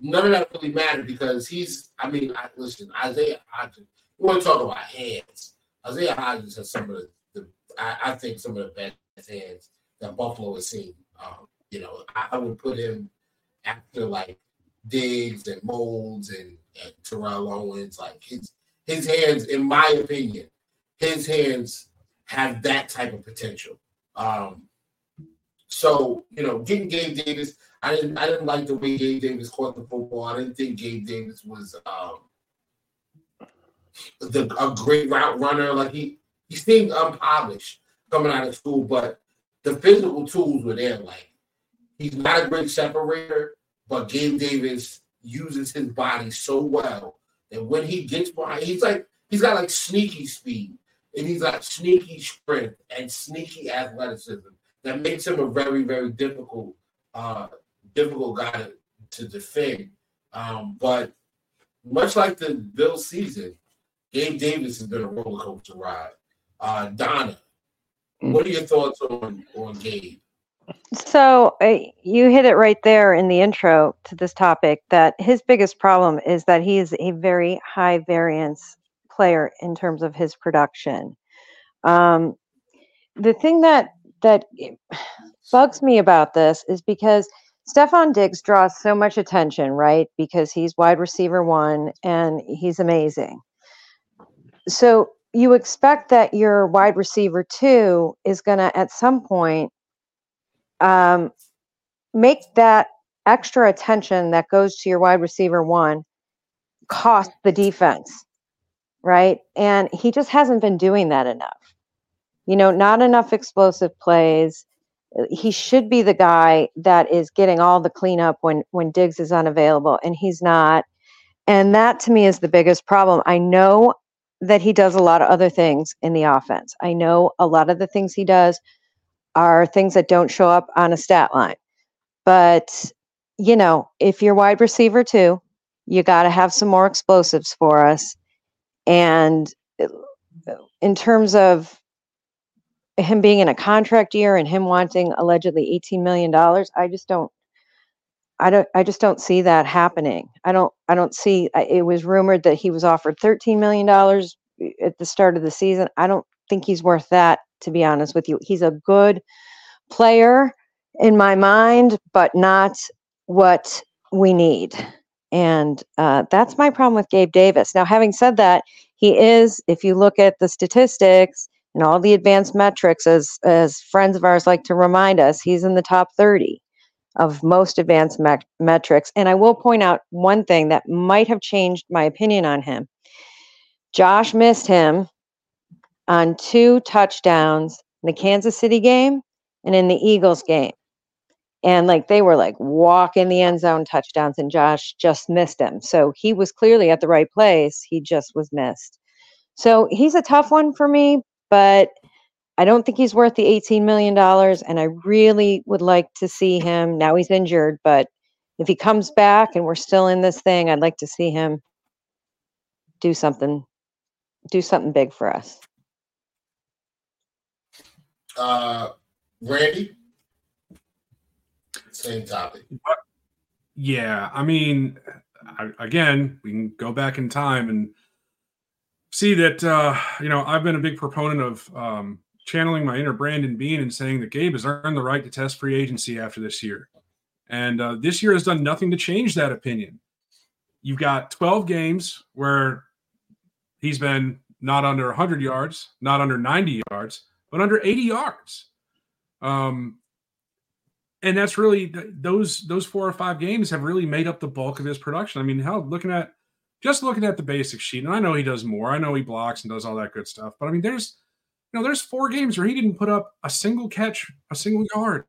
none of that really mattered because he's. I mean, I, listen, Isaiah Hodgins. We want to talk about hands. Isaiah Hodgins has some of the, the I, I think some of the best hands that Buffalo has seen. Um, you know, I, I would put him after like Diggs and Moulds and, and Terrell Owens. Like his his hands, in my opinion. His hands have that type of potential. Um, so, you know, getting Gabe Davis, I didn't I didn't like the way Gabe Davis caught the football. I didn't think Gabe Davis was um, the, a great route runner. Like, he, he seemed unpolished coming out of school, but the physical tools were there. Like, he's not a great separator, but Gabe Davis uses his body so well that when he gets behind, he's like, he's got like sneaky speed. And he's got sneaky strength and sneaky athleticism that makes him a very, very difficult, uh, difficult guy to, to defend. Um, but much like the Bills season, Gabe Davis has been a roller coaster ride. Uh, Donna, what are your thoughts on, on Gabe? So uh, you hit it right there in the intro to this topic that his biggest problem is that he is a very high variance player in terms of his production. Um, the thing that that bugs me about this is because Stefon Diggs draws so much attention, right? Because he's wide receiver one and he's amazing. So you expect that your wide receiver two is going to, at some point, um, make that extra attention that goes to your wide receiver one cost the defense, right? And he just hasn't been doing that enough. You know, not enough explosive plays. He should be the guy that is getting all the cleanup when, when Diggs is unavailable, and he's not. And that, to me, is the biggest problem. I know that he does a lot of other things in the offense. I know a lot of the things he does are things that don't show up on a stat line. But, you know, if you're wide receiver too, you got to have some more explosives for us. And in terms of him being in a contract year and him wanting allegedly eighteen million dollars, I just don't, I don't, I just don't see that happening. I don't, I don't see, it was rumored that he was offered thirteen million dollars at the start of the season. I don't think he's worth that, to be honest with you. He's a good player in my mind, but not what we need. And uh, that's my problem with Gabe Davis. Now, having said that, he is, if you look at the statistics, and all the advanced metrics, as as friends of ours like to remind us, he's in the top thirty of most advanced me- metrics. And I will point out one thing that might have changed my opinion on him. Josh missed him on two touchdowns in the Kansas City game and in the Eagles game. And like they were like walk in the end zone touchdowns, and Josh just missed him. So he was clearly at the right place. He just was missed. So he's a tough one for me. But I don't think he's worth the eighteen million dollars, and I really would like to see him. Now he's injured, but if he comes back and we're still in this thing, I'd like to see him do something, do something big for us. Uh, Randy? Same topic. Yeah, I mean, I, again, we can go back in time and see that, uh, you know, I've been a big proponent of um, channeling my inner Brandon Bean and saying that Gabe has earned the right to test free agency after this year. And uh, this year has done nothing to change that opinion. You've got twelve games where he's been not under one hundred yards, not under ninety yards, but under eighty yards. Um, and that's really th- those those four or five games have really made up the bulk of his production. I mean, hell, looking at Just looking at the basic sheet, and I know he does more. I know he blocks and does all that good stuff. But, I mean, there's you know, there's four games where he didn't put up a single catch, a single yard.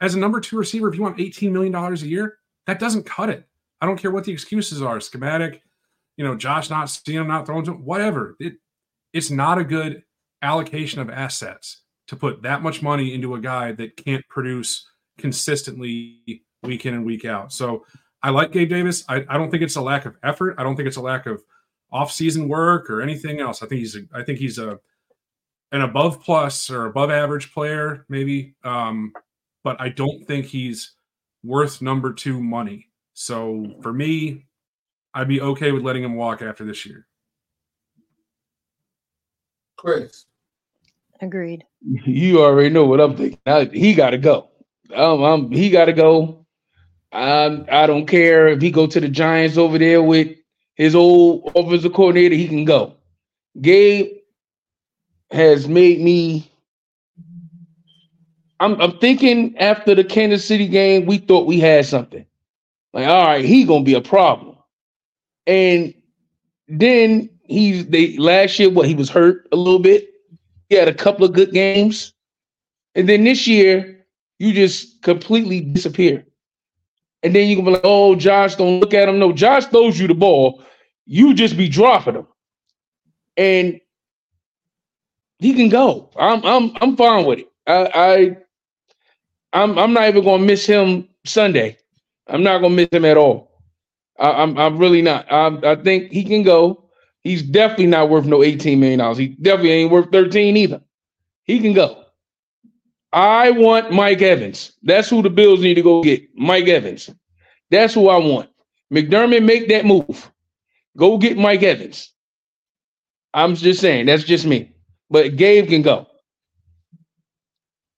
As a number two receiver, if you want eighteen million dollars a year, that doesn't cut it. I don't care what the excuses are, schematic, you know, Josh not seeing him, not throwing to him, whatever. It, it's not a good allocation of assets to put that much money into a guy that can't produce consistently week in and week out. So, I like Gabe Davis. I, I don't think it's a lack of effort. I don't think it's a lack of off-season work or anything else. I think he's a, I think he's a an above plus or above average player, maybe. Um, but I don't think he's worth number two money. So for me, I'd be okay with letting him walk after this year. Chris, agreed. You already know what I'm thinking. I, he got to go. Um, I'm, he got to go. I, I don't care if he go to the Giants over there with his old offensive coordinator, he can go. Gabe has made me I'm, I'm thinking after the Kansas City game, we thought we had something. Like, all right, he going to be a problem. And then he's they last year what he was hurt a little bit. He had a couple of good games. And then this year, you just completely disappear. And then you can be like, oh, Josh, don't look at him. No, Josh throws you the ball. You just be dropping him. And he can go. I'm I'm I'm fine with it. I, I I'm I'm not even gonna miss him Sunday. I'm not gonna miss him at all. I, I'm I'm really not. I I think he can go. He's definitely not worth no eighteen million dollars. He definitely ain't worth thirteen either. He can go. I want Mike Evans. That's who the Bills need to go get. Mike Evans. That's who I want. McDermott, make that move. Go get Mike Evans. I'm just saying. That's just me. But Gabe can go.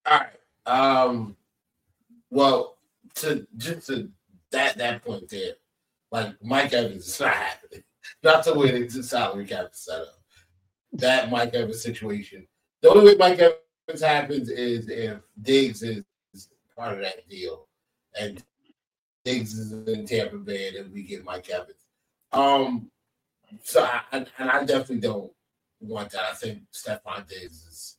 All right. Um, well, to just to that that point there, like Mike Evans is not happening. Not the way they just salary cap is set up. That Mike Evans situation. The only way Mike Evans happens is if Diggs is part of that deal, and Diggs is in Tampa Bay, and we get Mike Evans. Um, so I, and I definitely don't want that. I think Stefon Diggs is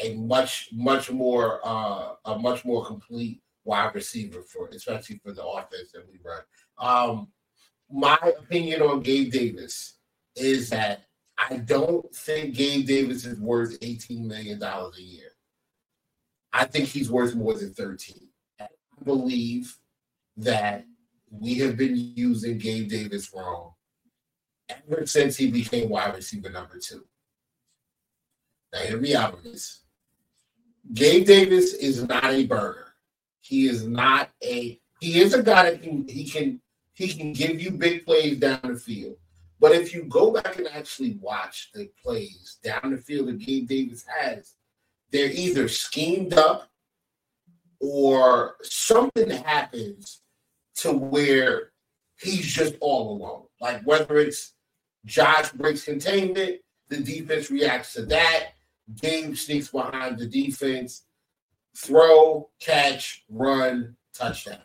a much, much more, uh, a much more complete wide receiver for, especially for the offense that we run. Um, my opinion on Gabe Davis is that I don't think Gabe Davis is worth eighteen million dollars a year. I think he's worth more than thirteen. I believe that we have been using Gabe Davis wrong ever since he became wide receiver number two. Now, hear me out on this. Gabe Davis is not a burner. He is not a – he is a guy that can, he can he can give you big plays down the field. But if you go back and actually watch the plays down the field that Gabe Davis has, they're either schemed up or something happens to where he's just all alone. Like whether it's Josh breaks containment, the defense reacts to that. Gabe sneaks behind the defense, throw, catch, run, touchdown.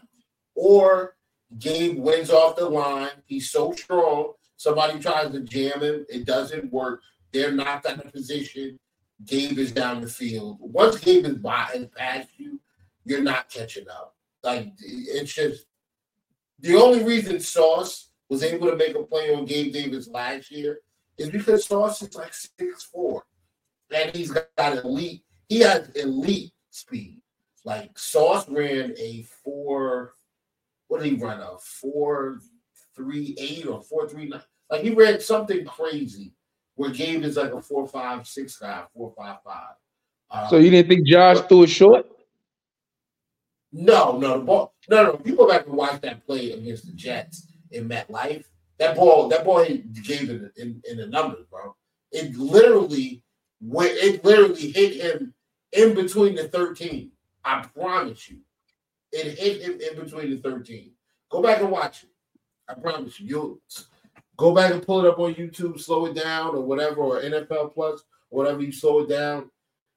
Or Gabe wins off the line. He's so strong. Somebody tries to jam him. It doesn't work. They're knocked out of position. Gabe is down the field. Once Gabe is by and past you, you're not catching up. Like, it's just the only reason Sauce was able to make a play on Gabe Davis last year is because Sauce is like six foot four. And he's got elite. He has elite speed. Like, Sauce ran a four, what did he run? A four. Three eight or four three nine, like he read something crazy where Gabe is like a four five six guy, four five five. Um, so you didn't think Josh but, threw it short? No, no, the ball, no, no. If you go back and watch that play against the Jets in MetLife, that ball, that ball hit Gabe in, in, in the numbers, bro. It literally went, it literally hit him in between the thirteen. I promise you, it hit him in between the thirteen. Go back and watch it. I promise you, you'll go back and pull it up on YouTube, slow it down or whatever, or N F L Plus, or whatever you slow it down,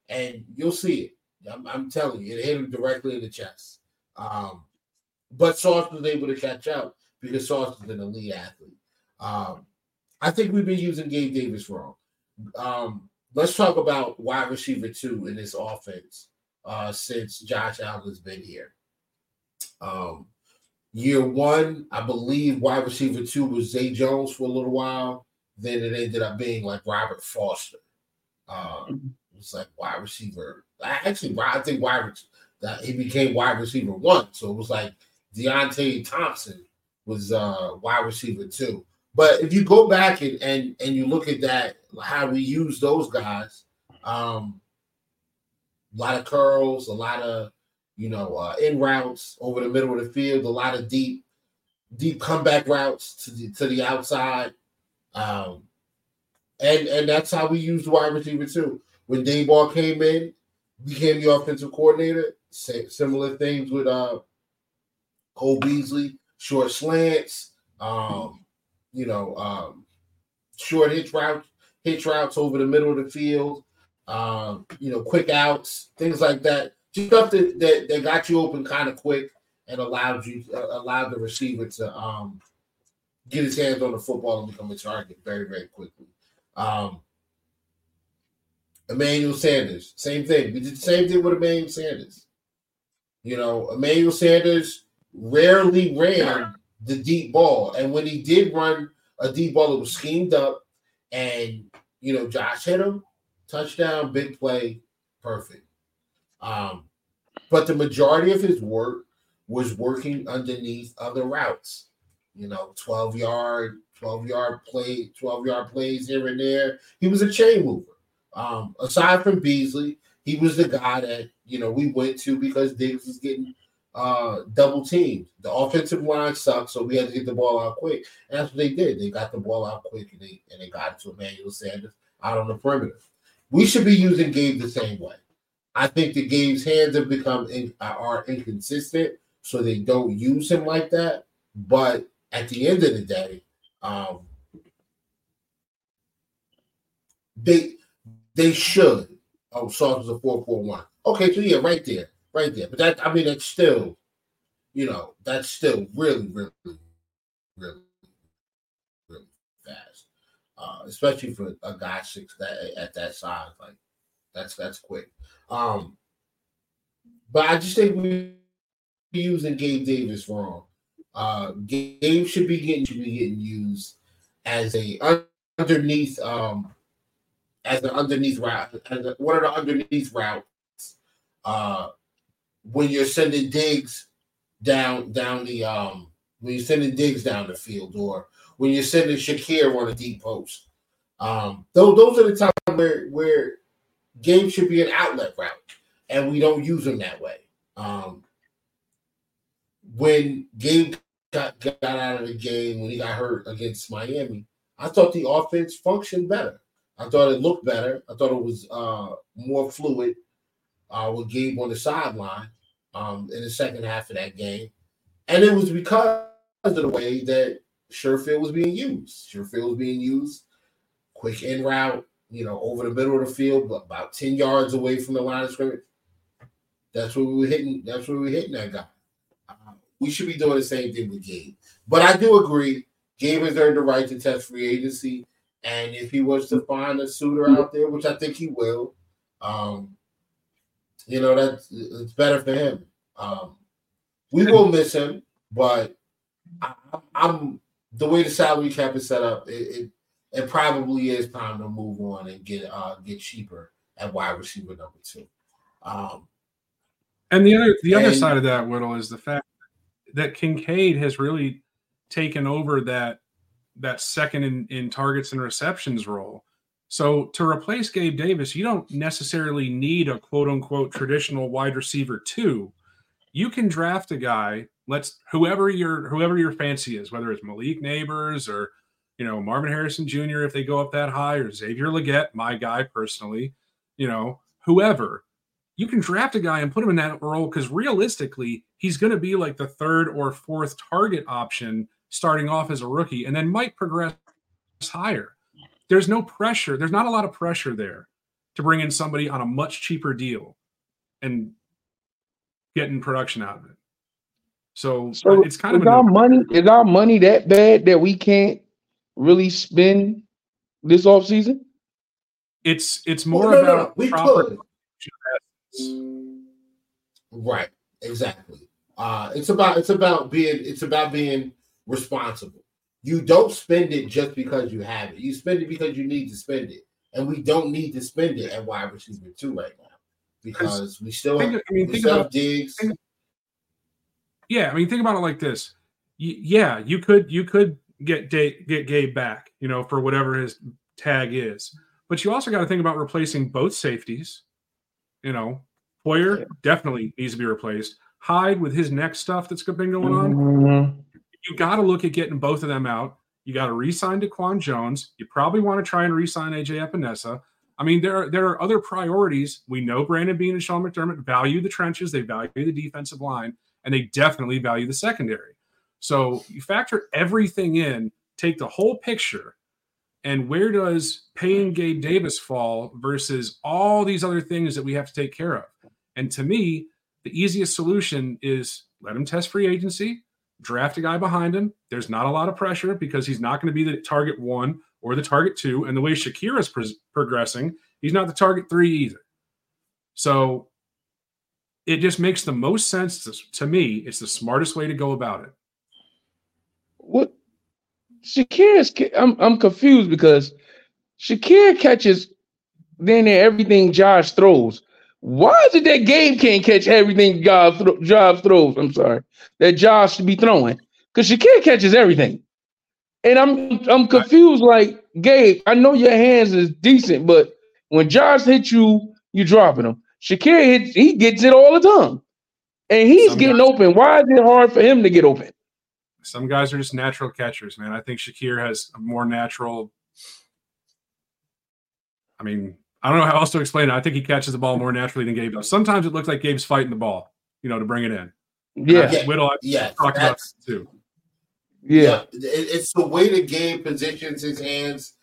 and you'll see it. I'm, I'm telling you, it hit him directly in the chest. Um, but Sauce was able to catch up because Sauce is an elite athlete. Um, I think we've been using Gabe Davis wrong. Um, let's talk about wide receiver two in this offense uh, since Josh Allen's been here. Um Year one, I believe wide receiver two was Zay Jones for a little while. Then it ended up being like Robert Foster. Um, it was like wide receiver. Actually, I think wide that he became wide receiver one. So it was like Deontay Thompson was uh, wide receiver two. But if you go back and, and, and you look at that, how we use those guys, um, a lot of curls, a lot of You know, uh, in routes over the middle of the field, a lot of deep, deep comeback routes to the to the outside, um, and and that's how we used wide receiver too. When Daboll came in, became the offensive coordinator. Similar things with uh, Cole Beasley, short slants, um, you know, um, short hitch routes, hitch routes over the middle of the field, um, you know, quick outs, things like that. Stuff that, that, that got you open kind of quick and allowed you uh, allowed the receiver to um, get his hands on the football and become a target very, very quickly. Um, Emmanuel Sanders, same thing. We did the same thing with Emmanuel Sanders. You know, Emmanuel Sanders rarely ran the deep ball. And when he did run a deep ball, it was schemed up. And, you know, Josh hit him, touchdown, big play, perfect. Um, but the majority of his work was working underneath other routes, you know, twelve yard, twelve yard play, twelve yard plays here and there. He was a chain mover. Um, aside from Beasley, he was the guy that, you know, we went to because Diggs was getting, uh, double teamed. The offensive line sucked. So we had to get the ball out quick. And that's what they did. They got the ball out quick and they, and they got it to Emmanuel Sanders out on the perimeter. We should be using Gabe the same way. I think the game's hands have become in, are inconsistent, so they don't use him like that. But at the end of the day, um, they they should. Oh, Sauce is a four four one. Okay, so yeah, right there, right there. But that, I mean, that's still, you know, that's still really, really, really, really fast, uh, especially for a guy six that at that size. Like that's that's quick. Um, but I just think we're using Gabe Davis wrong. Uh, Gabe should be getting should be getting used as a underneath um. As an underneath route, as a, one of the underneath routes, uh, when you're sending Diggs down down the um, when you're sending Diggs down the field, or when you're sending Shakir on a deep post, um, those those are the times where where game should be an outlet route, and we don't use them that way. Um, when Gabe got got out of the game when he got hurt against Miami, I thought the offense functioned better. I thought it looked better. I thought it was uh, more fluid uh, with Gabe on the sideline um, in the second half of that game. And it was because of the way that Sherfield was being used. Sherfield was being used quick in route, you know, over the middle of the field, about ten yards away from the line of scrimmage. That's where we were hitting. That's where we were hitting that guy. Uh, we should be doing the same thing with Gabe. But I do agree, Gabe has earned the right to test free agency. And if he was to find a suitor out there, which I think he will, um, you know, that's it's better for him. Um, we will miss him, but I, I'm the way the salary cap is set up, it, it it probably is time to move on and get uh, get cheaper at wide receiver number two. Um, and the other the and, other side of that, Whittle, is the fact that Kincaid has really taken over that. that second in, in targets and receptions role. So to replace Gabe Davis, you don't necessarily need a quote-unquote traditional wide receiver two. You can draft a guy, let's whoever your whoever your fancy is, whether it's Malik Neighbors or, you know, Marvin Harrison Junior if they go up that high, or Xavier Legette, my guy personally, you know, whoever. You can draft a guy and put him in that role because realistically, he's going to be like the third or fourth target option starting off as a rookie, and then might progress higher. There's no pressure. There's not a lot of pressure there to bring in somebody on a much cheaper deal and getting production out of it. So, so it's kind of is our money. Is our money that bad that we can't really spend this offseason? It's it's more well, no, about no, no. We proper could. Right, exactly. Uh, it's about it's about being it's about being responsible. You don't spend it just because you have it. You spend it because you need to spend it, and we don't need to spend it at wide receiver two right now because we still have, I mean, we still have Diggs. Think, yeah, I mean, think about it like this. Y- yeah, you could you could get da- get Gabe back, you know, for whatever his tag is, but you also got to think about replacing both safeties. You know, Poyer yeah. definitely needs to be replaced. Hyde with his neck stuff that's been going on. Mm-hmm. You got to look at getting both of them out. You got to re-sign Daquan Jones. You probably want to try and re-sign A J Epinesa. I mean, there are, there are other priorities. We know Brandon Bean and Sean McDermott value the trenches. They value the defensive line, and they definitely value the secondary. So you factor everything in, take the whole picture, and where does paying Gabe Davis fall versus all these other things that we have to take care of? And to me, the easiest solution is let him test free agency. Draft a guy behind him. There's not a lot of pressure because he's not going to be the target one or the target two. And the way Shakir is pro- progressing, he's not the target three either. So it just makes the most sense to, to me. It's the smartest way to go about it. What Shakir is, I'm I'm confused because Shakir catches then everything Josh throws. Why is it that Gabe can't catch everything God th- Josh throws? I'm sorry, that Josh should be throwing because Shakir catches everything, and I'm I'm confused. Like Gabe, I know your hands is decent, but when Josh hits you, you dropping him. Shakir hits, he gets it all the time, and he's some getting guys, open. Why is it hard for him to get open? Some guys are just natural catchers, man. I think Shakir has a more natural. I mean. I don't know how else to explain it. I think he catches the ball more naturally than Gabe does. Sometimes it looks like Gabe's fighting the ball, you know, to bring it in. Yeah, yeah. Whittle, I yeah. talked about that too. Yeah. yeah, it's the way the game positions his hands,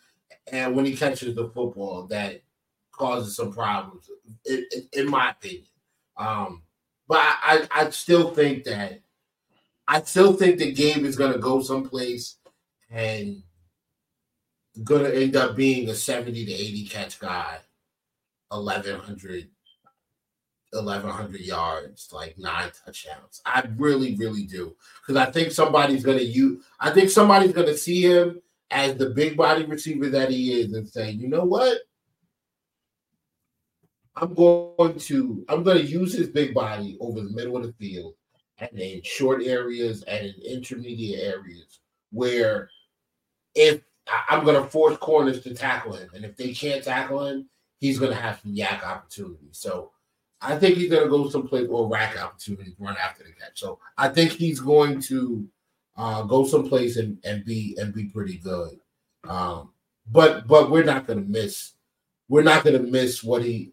and when he catches the football, that causes some problems, in, in my opinion. Um, but I, I still think that I still think the game is going to go someplace and going to end up being a seventy to eighty catch guy, eleven hundred, eleven hundred yards, like nine touchdowns. I really, really do. Because I think somebody's going to use, I think somebody's going to see him as the big body receiver that he is and say, you know what? I'm going to, I'm going to use his big body over the middle of the field and in short areas and in intermediate areas where if I'm going to force corners to tackle him. And if they can't tackle him, he's going to have some yak opportunities. So I think he's going to go someplace or rack opportunities, run after the catch. So I think he's going to uh, go someplace and, and be and be pretty good. Um, but but we're not going to miss. We're not going to miss what he.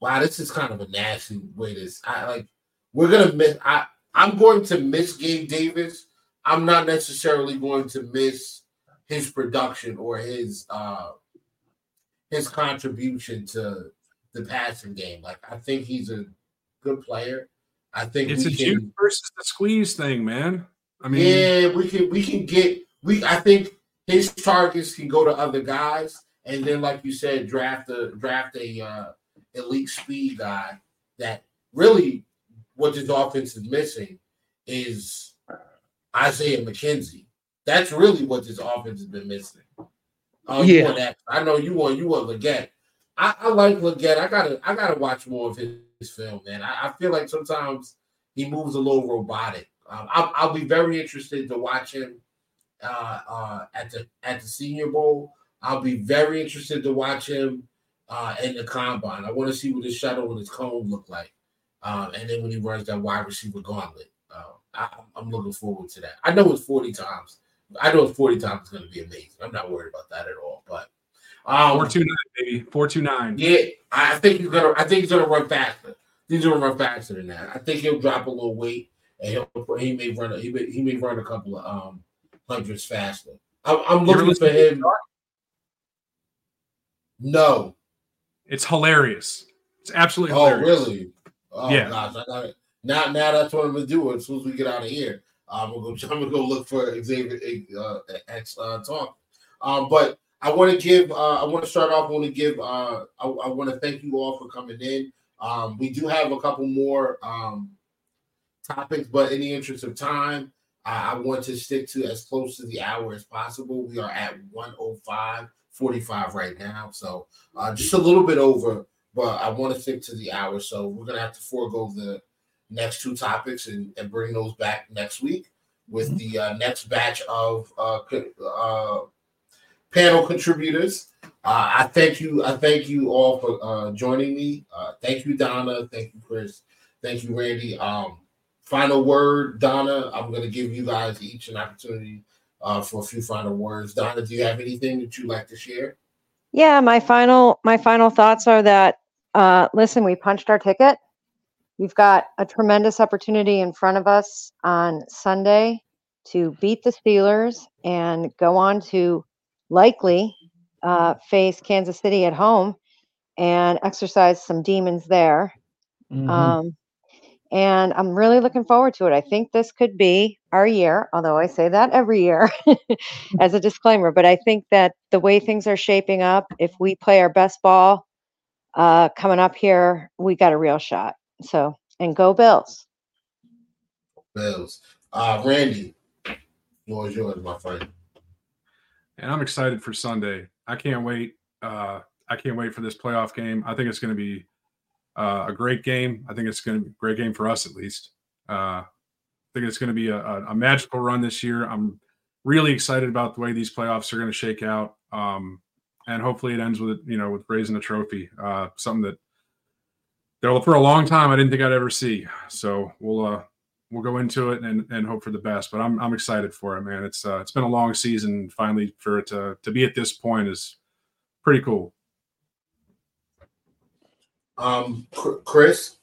Wow, this is kind of a nasty way. This I like. We're going to miss. I I'm going to miss Gabe Davis. I'm not necessarily going to miss his production or his uh, his contribution to the passing game. Like, I think he's a good player. I think it's we a can, juice versus the squeeze thing, man. I mean, yeah, we can we can get we. I think his targets can go to other guys, and then, like you said, draft a draft a uh, elite speed guy. That really, what this offense is missing is Isaiah McKenzie. That's really what this offense has been missing. Oh, yeah. You want that? I know you want you want Legette. I, I like Legette. I gotta, I gotta watch more of his, his film, man. I, I feel like sometimes he moves a little robotic. Um, I'll, I'll be very interested to watch him uh, uh, at the at the Senior Bowl. I'll be very interested to watch him uh, in the combine. I want to see what his shuttle and his cone look like, um, and then when he runs that wide receiver gauntlet, uh, I, I'm looking forward to that. I know it's forty times. I know it's forty times is going to be amazing. I'm not worried about that at all, but. Um, four two nine, baby. four two nine. Yeah, I think he's gonna. I think he's gonna run faster. He's gonna run faster than that. I think he'll drop a little weight, and he'll, he may run. A, he may he may run a couple of um hundreds faster. I'm, I'm looking for him. No, it's hilarious. It's absolutely. Oh, hilarious. Really? Oh yeah. Gosh, I gotta, now, now that's what I'm gonna do. As soon as we get out of here, I'm gonna go. I'm gonna go look for Xavier uh, X uh, talk. Um, but. I want to give. Uh, I want to start off. I want to give. Uh, I, I want to thank you all for coming in. Um, we do have a couple more um, topics, but in the interest of time, I, I want to stick to as close to the hour as possible. We are at one oh five forty-five right now, so uh, just a little bit over. But I want to stick to the hour, so we're gonna have to forego the next two topics and, and bring those back next week with mm-hmm. the uh, next batch of. Uh, uh, Panel contributors, uh, I thank you. I thank you all for uh, joining me. Uh, thank you, Donna. Thank you, Chris. Thank you, Randy. Um, final word, Donna. I'm going to give you guys each an opportunity uh, for a few final words. Donna, do you have anything that you'd like to share? Yeah, my final my final thoughts are that uh, listen, we punched our ticket. We've got a tremendous opportunity in front of us on Sunday to beat the Steelers and go on to. Likely uh, face Kansas City at home and exercise some demons there. Mm-hmm. Um, and I'm really looking forward to it. I think this could be our year, although I say that every year as a disclaimer. But I think that the way things are shaping up, if we play our best ball uh, coming up here, we got a real shot. So, and go Bills. Bills. Uh, Randy, what is yours, my friend? And I'm excited for Sunday. I can't wait. Uh, I can't wait for this playoff game. I think it's going to be uh, a great game. I think it's going to be a great game for us, at least. Uh, I think it's going to be a, a magical run this year. I'm really excited about the way these playoffs are going to shake out, um, and hopefully it ends with you know with raising a trophy, uh, something that there for a long time I didn't think I'd ever see. So we'll uh, we'll go into it and, and hope for the best, but I'm I'm excited for it, man. It's uh, it's been a long season. Finally, for it to, to be at this point is pretty cool. Um, Chris,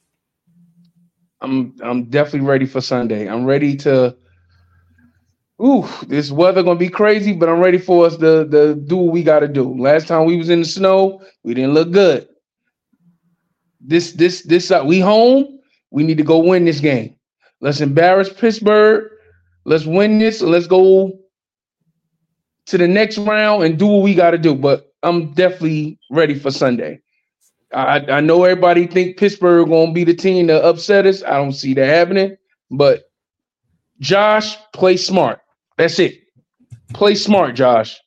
I'm I'm definitely ready for Sunday. I'm ready to. Ooh, this weather gonna be crazy, but I'm ready for us to, to do what we gotta do. Last time we was in the snow, we didn't look good. This this this uh, we home. We need to go win this game. Let's embarrass Pittsburgh. Let's win this. Let's go to the next round and do what we gotta do. But I'm definitely ready for Sunday. I, I know everybody think Pittsburgh going to be the team to upset us. I don't see that happening. But Josh, play smart. That's it. Play smart, Josh.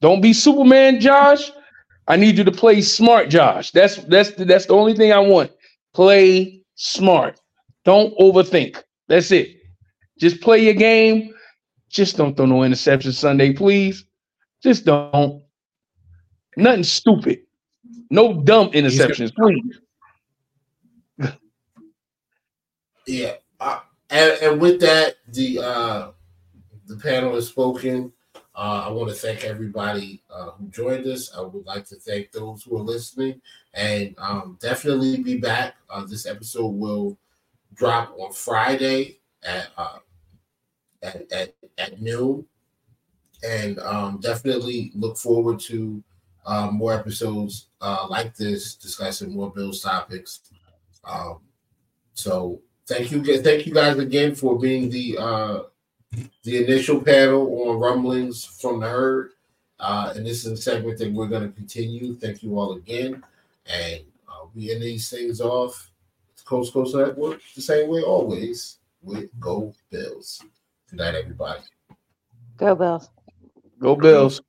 Don't be Superman, Josh. I need you to play smart, Josh. That's that's that's the only thing I want. Play smart. Don't overthink. That's it. Just play your game. Just don't throw no interceptions Sunday, please. Just don't. Nothing stupid. No dumb interceptions, please. Yeah, uh, and, and with that, the uh, the panel has spoken. Uh, I want to thank everybody uh, who joined us. I would like to thank those who are listening, and um, definitely be back. Uh, this episode will drop on Friday at uh, at, at at noon, and um, definitely look forward to. Um, more episodes uh, like this, discussing more Bills topics. Um, so thank you, thank you guys again for being the uh, the initial panel on Rumblings from the Herd, uh, and this is a segment that we're going to continue. Thank you all again, and uh, we end these things off coast coast network the same way always with Go Bills. Good night, everybody. Go Bills. Go Bills.